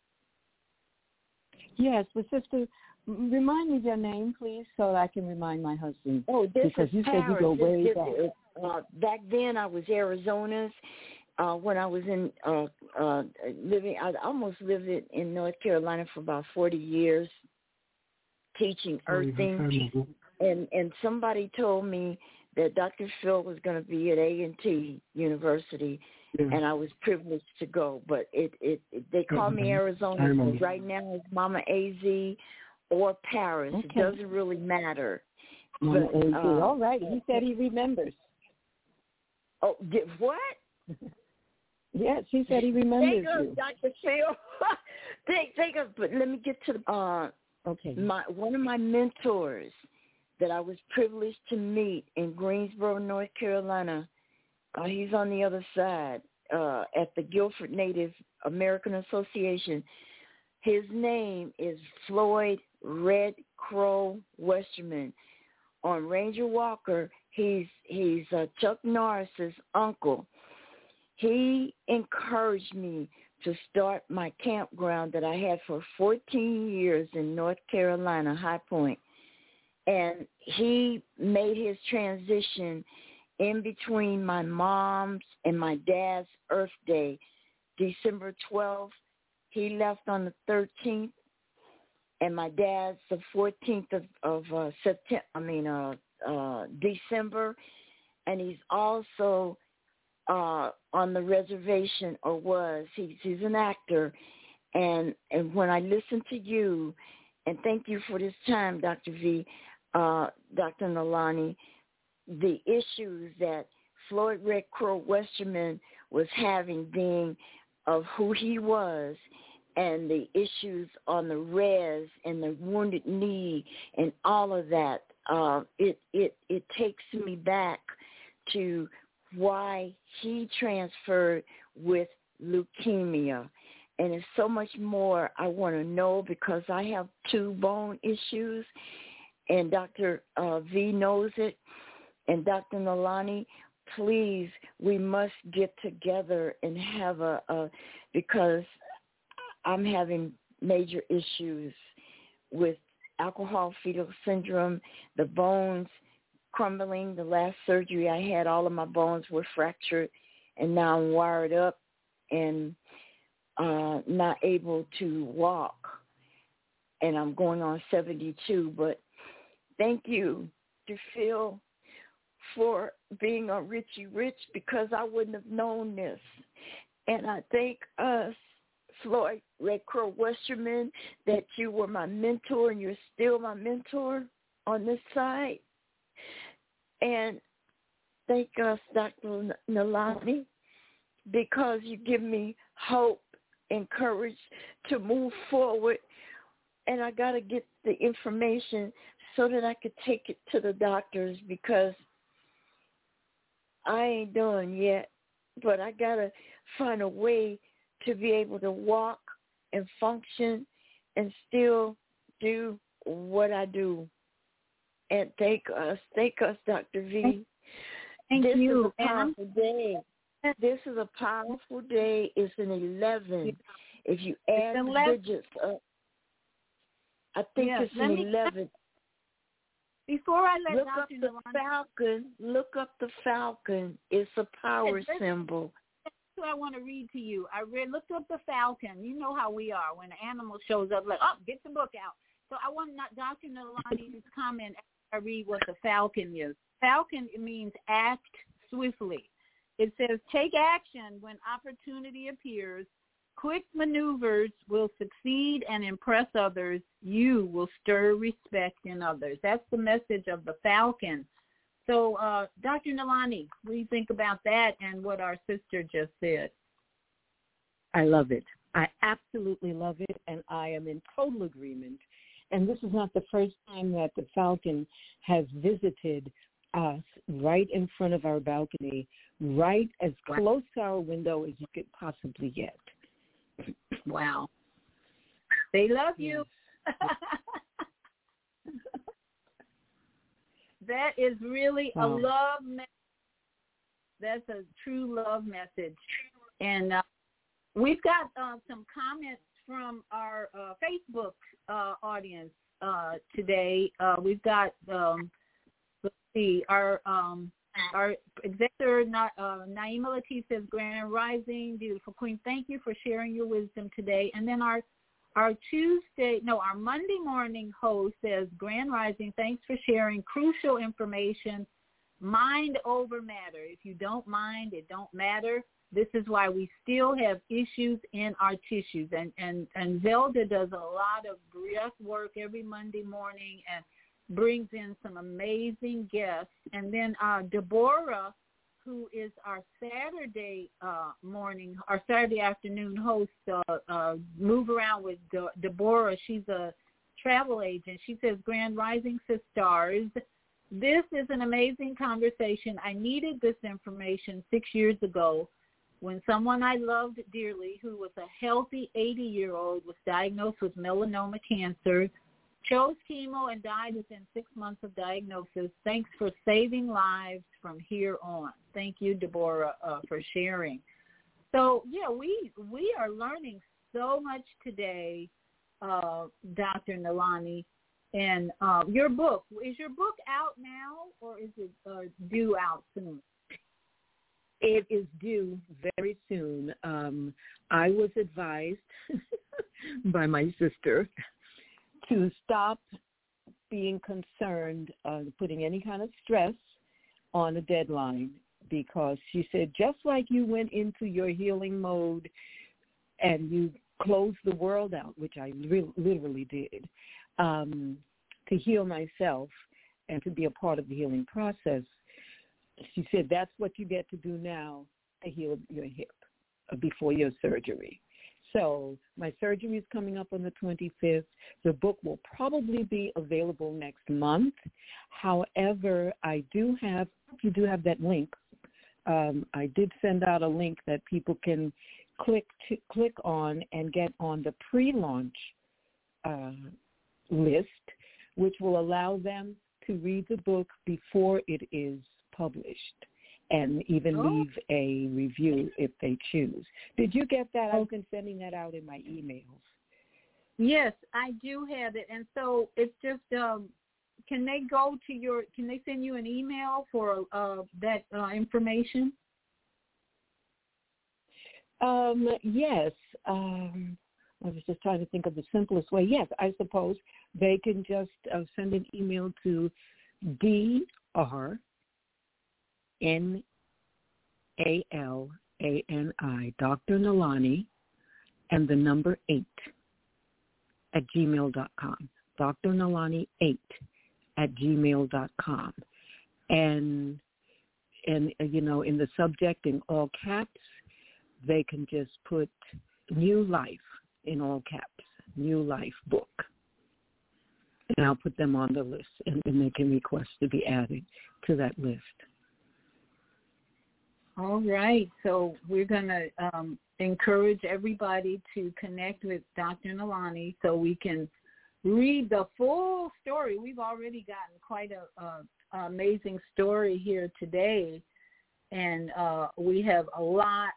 Yes, but sister, remind me of your name, please, so that I can remind my husband. Oh, this because is you said you go way this, back. This, uh, back then, I was Arizona's. Uh, when I was in uh, uh, living, I almost lived in North Carolina for about forty years. Teaching earthing, and and somebody told me that Doctor Phil was going to be at A and T University, yeah. and I was privileged to go. But it, it, it they call me Arizona, but right now it's Mama A Z or Paris. Okay. It doesn't really matter. Mama but, A Z. Um, All right. He said he remembers. Oh, did, what? Yes, he said he remembers you. Think of Doctor Phil. think, think of, but let me get to the, uh, okay. my, one of my mentors that I was privileged to meet in Greensboro, North Carolina. Uh, he's on the other side uh, at the Guilford Native American Association. His name is Floyd Red Crow Westerman. On Ranger Walker, he's he's uh, Chuck Norris's uncle. He encouraged me to start my campground that I had for fourteen years in North Carolina, High Point. And he made his transition in between my mom's and my dad's Earth Day, December twelfth. He left on the thirteenth, and my dad's the fourteenth of, of uh, September. I mean, uh, uh, December, and he's also uh, on the reservation, or was. He's, he's an actor, and and when I listen to you, and thank you for this time, Doctor V. Uh, Doctor Nalani, the issues that Floyd Red Crow Westerman was having, being of who he was, and the issues on the res and the wounded knee and all of that, uh, it, it, it takes me back to why he transferred with leukemia. And there's so much more I want to know, because I have two bone issues. And Doctor Uh, V knows it. And Doctor Nalani, please, we must get together and have a, a, because I'm having major issues with alcohol fetal syndrome, the bones crumbling. The last surgery I had, all of my bones were fractured, and now I'm wired up and uh, not able to walk. And I'm going on seventy-two, but thank you to Phil for being on Richie Rich, because I wouldn't have known this. And I thank us, Floyd Red Crow Westerman, that you were my mentor, and you're still my mentor on this side. And thank us, Doctor Nalani, because you give me hope and courage to move forward. And I got to get the information so that I could take it to the doctors, because I ain't done yet, but I got to find a way to be able to walk and function and still do what I do. And thank us. Thank us, Doctor V. Thank this you. This is a powerful day. This is a powerful day. It's an eleven. If you add the digits up, I think yes, it's an eleven. Before I let look up the Nalani, falcon, look up the falcon. It's a power this, symbol. That's what I want to read to you. I read, looked up the falcon. You know how we are when an animal shows up, like, oh, get the book out. So I want Doctor Nalani's comment after I read what the falcon is. Falcon means act swiftly. It says take action when opportunity appears. Quick maneuvers will succeed and impress others. You will stir respect in others. That's the message of the falcon. So, uh, Doctor Nalani, what do you think about that and what our sister just said? I love it. I absolutely love it, and I am in total agreement. And this is not the first time that the falcon has visited us right in front of our balcony, right as close to our window as you could possibly get. Wow. They love you. Yes. That is really wow. a love message. That's a true love message. And uh, we've got uh, some comments from our uh, Facebook uh, audience uh, today. Uh, we've got, um, let's see, our um, Our executor, uh, Naima Latif, says, Grand and Rising, beautiful queen, thank you for sharing your wisdom today. And then our our Tuesday, no, our Monday morning host says, Grand Rising, thanks for sharing crucial information mind over matter. If you don't mind, it don't matter. This is why we still have issues in our tissues. And, and, and Zelda does a lot of breath work every Monday morning and brings in some amazing guests. And then uh, Deborah, who is our Saturday uh, morning, our Saturday afternoon host, uh, uh, Move Around with De- Deborah. She's a travel agent. She says, Grand Rising Sisters, this is an amazing conversation. I needed this information six years ago when someone I loved dearly, who was a healthy eighty-year-old, was diagnosed with melanoma cancer, chose chemo, and died within six months of diagnosis. Thanks for saving lives from here on. Thank you, Deborah, uh, for sharing. So, yeah, we we are learning so much today, uh, Doctor Nalani. And uh, your book, is your book out now, or is it uh, due out soon? It is due very soon. Um, I was advised by my sister to stop being concerned, uh, putting any kind of stress on a deadline, because she said, just like you went into your healing mode and you closed the world out, which I re- literally did, um, to heal myself and to be a part of the healing process, she said, that's what you get to do now to heal your hip before your surgery. So my surgery is coming up on the twenty-fifth. The book will probably be available next month. However, I do have, you do have that link. Um, I did send out a link that people can click to, click on and get on the pre-launch uh, list, which will allow them to read the book before it is published, and even oh. leave a review if they choose. Did you get that? I've been sending that out in my emails. Yes, I do have it. And so it's just, um, can they go to your, can they send you an email for uh, that uh, information? Um, yes. Um, I was just trying to think of the simplest way. Yes, I suppose they can just uh, send an email to Dr. N A L A N I, Doctor Nalani, and the number eight at gmail dot com. Doctor Nalani eight at gmail dot com. And, and you know, in the subject in all caps, they can just put New Life in all caps, New Life book. And I'll put them on the list, and, and they can request to be added to that list. All right, so we're going to um, encourage everybody to connect with Doctor Nalani so we can read the full story. We've already gotten quite an amazing story here today, and uh, we have a lot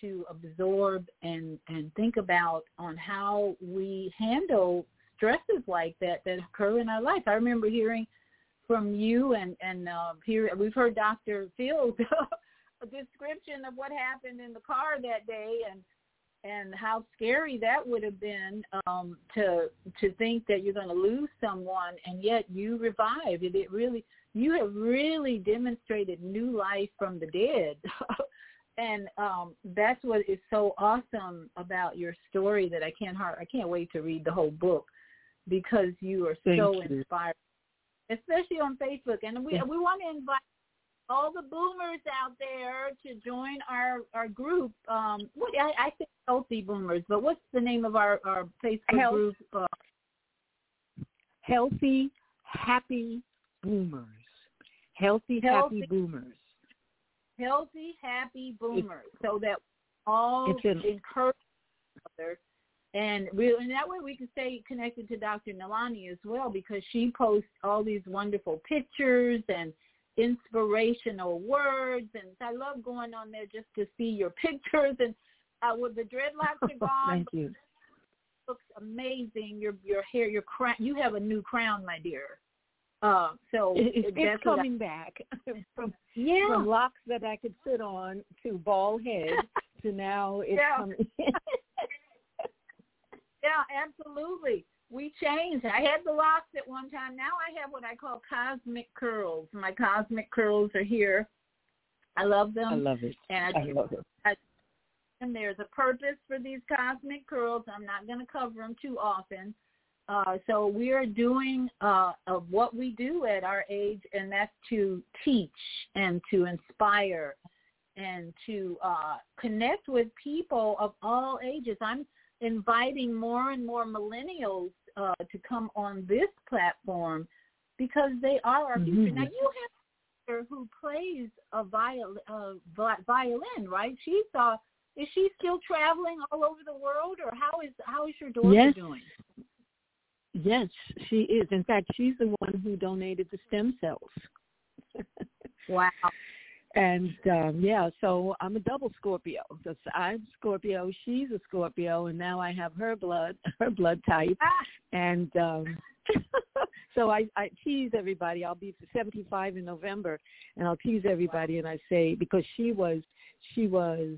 to absorb and, and think about on how we handle stresses like that that occur in our life. I remember hearing from you, and, and uh, here, we've heard Doctor Phil description of what happened in the car that day, and and how scary that would have been, um, to to think that you're going to lose someone, and yet you revived. It, it really, you have really demonstrated new life from the dead, and um, that's what is so awesome about your story, that I can't hard, I can't wait to read the whole book, because you are Thank so you. inspiring, especially on Facebook, and we we want to invite all the boomers out there to join our, our group. Um, what I, I think healthy boomers, but what's the name of our, our Facebook Health, group? Uh, healthy, happy boomers. Healthy, healthy, happy boomers. Healthy, happy boomers. It's, so that all an, encourage each other. And, we, and that way we can stay connected to Doctor Nalani as well, because she posts all these wonderful pictures and inspirational words, and I love going on there just to see your pictures. And uh, with the dreadlocks are gone, thank you. Looks amazing. Your your hair, your crown. You have a new crown, my dear. Uh, so it, it, it's coming I, back from yeah. from locks that I could sit on to bald head to now it's yeah. coming. Yeah, absolutely. We changed. I had the locks at one time. Now I have what I call cosmic curls. My cosmic curls are here. I love them. I love it. And I, I love it. I, and there's a purpose for these cosmic curls. I'm not going to cover them too often. Uh, so we are doing uh, of what we do at our age, and that's to teach and to inspire and to uh, connect with people of all ages. I'm inviting more and more millennials uh, to come on this platform because they are our future. Mm-hmm. Now, you have a sister who plays a viol- uh, violin, right? She's uh, is she still traveling all over the world, or how is how is your daughter yes. doing? Yes, she is. In fact, she's the one who donated the stem cells. Wow. And, um, yeah, so I'm a double Scorpio. So I'm Scorpio, she's a Scorpio, and now I have her blood, her blood type. Ah. And um, so I, I tease everybody. I'll be seventy-five in November, and I'll tease everybody, and I say, because she was she was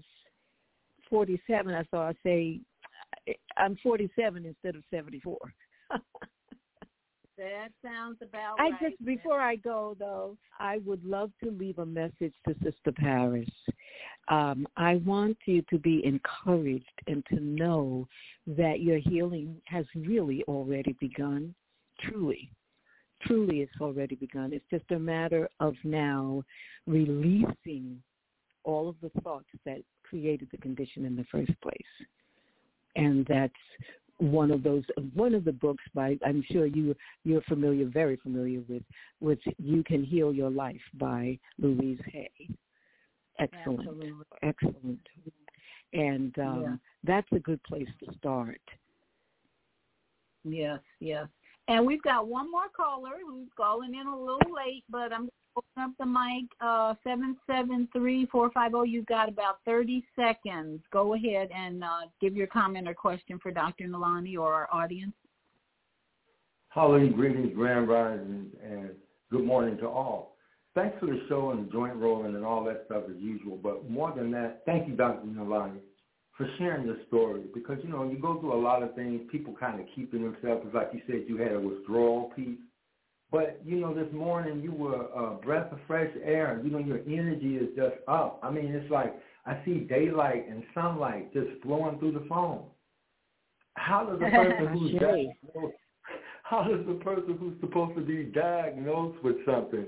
forty-seven, I so I say, I'm forty-seven instead of seventy-four. That sounds about I right. I just, before I go, though, I would love to leave a message to Sister Paris. Um, I want you to be encouraged and to know that your healing has really already begun, truly. Truly, it's already begun. It's just a matter of now releasing all of the thoughts that created the condition in the first place. And that's one of those, one of the books by, I'm sure you, you're familiar, very familiar with, with You Can Heal Your Life by Louise Hay. Excellent. Absolutely. Excellent. And um, yeah. that's a good place to start. Yes, yes. And we've got one more caller who's calling in a little late, but I'm going to open up the mic, seven seven three, four five zero. Uh, You've got about thirty seconds. Go ahead and uh, give your comment or question for Doctor Nalani or our audience. Hallelujah, greetings, grand risings, and good morning to all. Thanks for the show and the joint rolling and all that stuff as usual, but more than that, thank you, Doctor Nalani, for sharing your story, because, you know, you go through a lot of things, people kind of keeping themselves, like you said, you had a withdrawal piece. But, you know, this morning you were a breath of fresh air. You know, your energy is just up. I mean, it's like I see daylight and sunlight just flowing through the phone. How does the person who's diagnosed, how does the person who's supposed to be diagnosed with something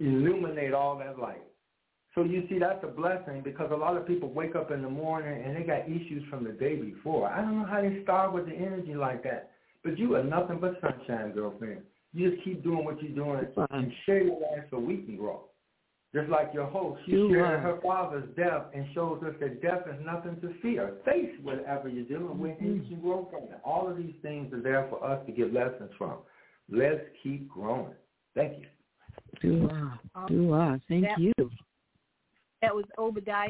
illuminate all that light? So you see, that's a blessing, because a lot of people wake up in the morning and they got issues from the day before. I don't know how they start with the energy like that. But you are nothing but sunshine, girlfriend. You just keep doing what you're doing and share your life so we can grow. Just like your host, she you shared her father's death and shows us that death is nothing to fear. Face whatever you're dealing with and you can grow from it. All of these things are there for us to get lessons from. Let's keep growing. Thank you. Do I. Do I. Thank that, you. That was Obadiah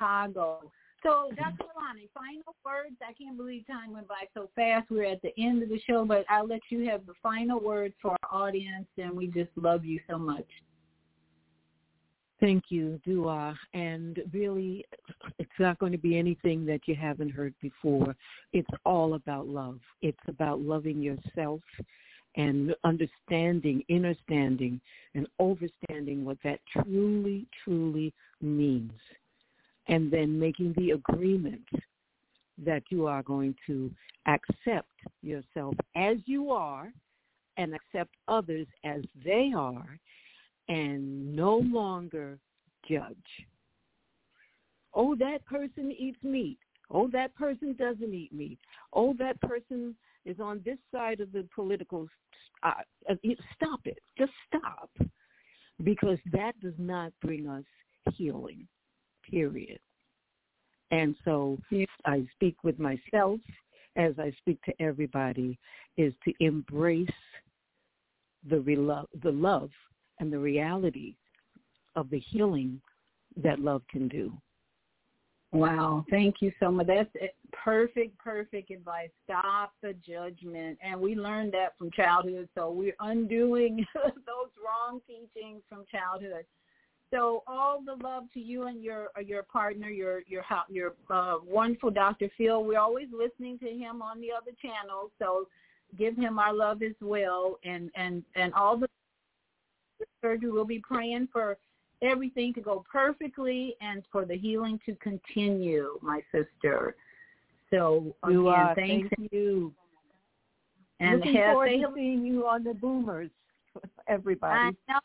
Tago. So, Doctor Nalani, final words. I can't believe time went by so fast. We're at the end of the show, but I'll let you have the final words for our audience, and we just love you so much. Thank you, Dua. And really, it's not going to be anything that you haven't heard before. It's all about love. It's about loving yourself and understanding, innerstanding, and overstanding what that truly, truly means. And then making the agreement that you are going to accept yourself as you are and accept others as they are and no longer judge. Oh, that person eats meat. Oh, that person doesn't eat meat. Oh, that person is on this side of the political... Uh, stop it. Just stop. Because that does not bring us healing. Period. And so I speak with myself as I speak to everybody is to embrace the relo- the love and the reality of the healing that love can do. Wow. Thank you so much. That's perfect, perfect advice. Stop the judgment. And we learned that from childhood. So we're undoing those wrong teachings from childhood. So all the love to you and your your partner, your your your uh, wonderful Doctor Phil. We're always listening to him on the other channels, so give him our love as well. And and, and all the surgery, we'll be praying for everything to go perfectly and for the healing to continue, my sister. So again, you are. Thanks. Thank you. And looking have, forward to seeing you on the Boomers, everybody. I know.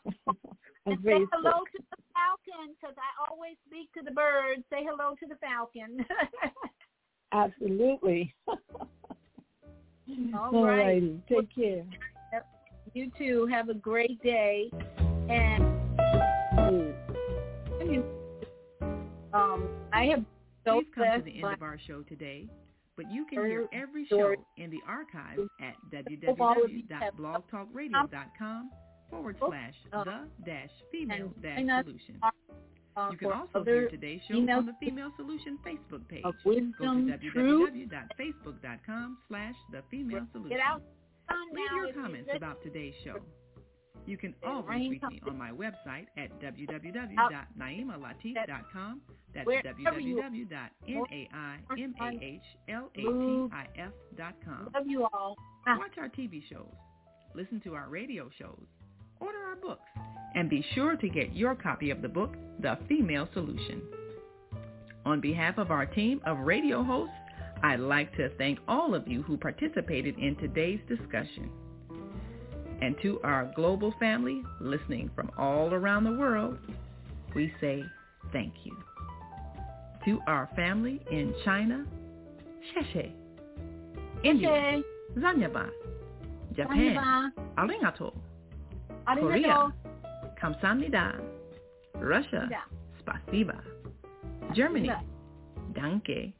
And say hello to the falcon, because I always speak to the birds. Say hello to the falcon. Absolutely. All right. Alrighty. Take care. You too. Have a great day. And um, I have so We've come to the end of our show today, but you can hear every show in the archives at w w w dot blog talk radio dot com. Forward slash the dash female dash solution. You can also hear today's show on the Female Solution Facebook page. Go to w w w dot facebook dot com slash the female solution. Leave your comments about today's show. You can always reach me on my website at w w w dot naima latif dot com. That's w w w dot naima latif dot com. Love you all. Watch our T V shows. Listen to our radio shows. Order our books, and be sure to get your copy of the book, The Female Solution. On behalf of our team of radio hosts, I'd like to thank all of you who participated in today's discussion. And to our global family listening from all around the world, we say thank you. To our family in China, Sheshe. India, Zanyaba. Japan, Arigato. Korea, Kamsahamnida. Russia, Spasiba. Germany, Danke.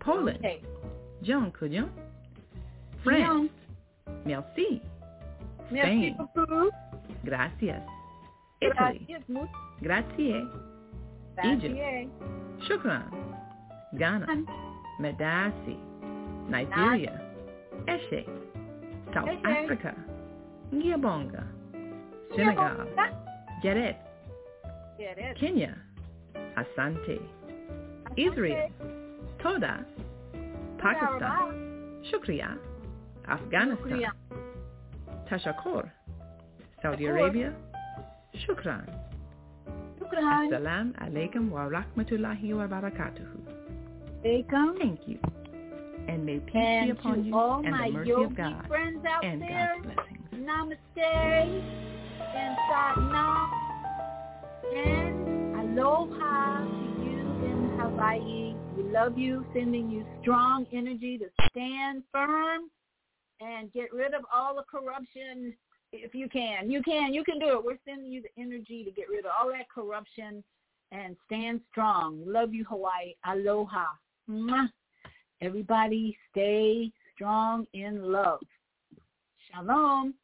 Poland, Dziękuję. France, Merci. Spain, Gracias. Italy, Grazie. Egypt, Shukran. Ghana, Medasi. Nigeria, Eshe. South Africa, Ngiyabonga. Senegal, Jerez, Kenya, Asante, Israel, Toda, Pakistan, Shukriya, Afghanistan, Tashakor, Saudi Arabia, Shukran. Assalamu alaikum wa rahmatullahi wa barakatuhu. Thank you. And may peace and be upon you all and the mercy of God friends out and there, God's blessings. Namaste. And Satnam and aloha to you in Hawaii. We love you, sending you strong energy to stand firm and get rid of all the corruption if you can. You can. You can do it. We're sending you the energy to get rid of all that corruption and stand strong. Love you, Hawaii. Aloha. Mwah. Everybody stay strong in love. Shalom.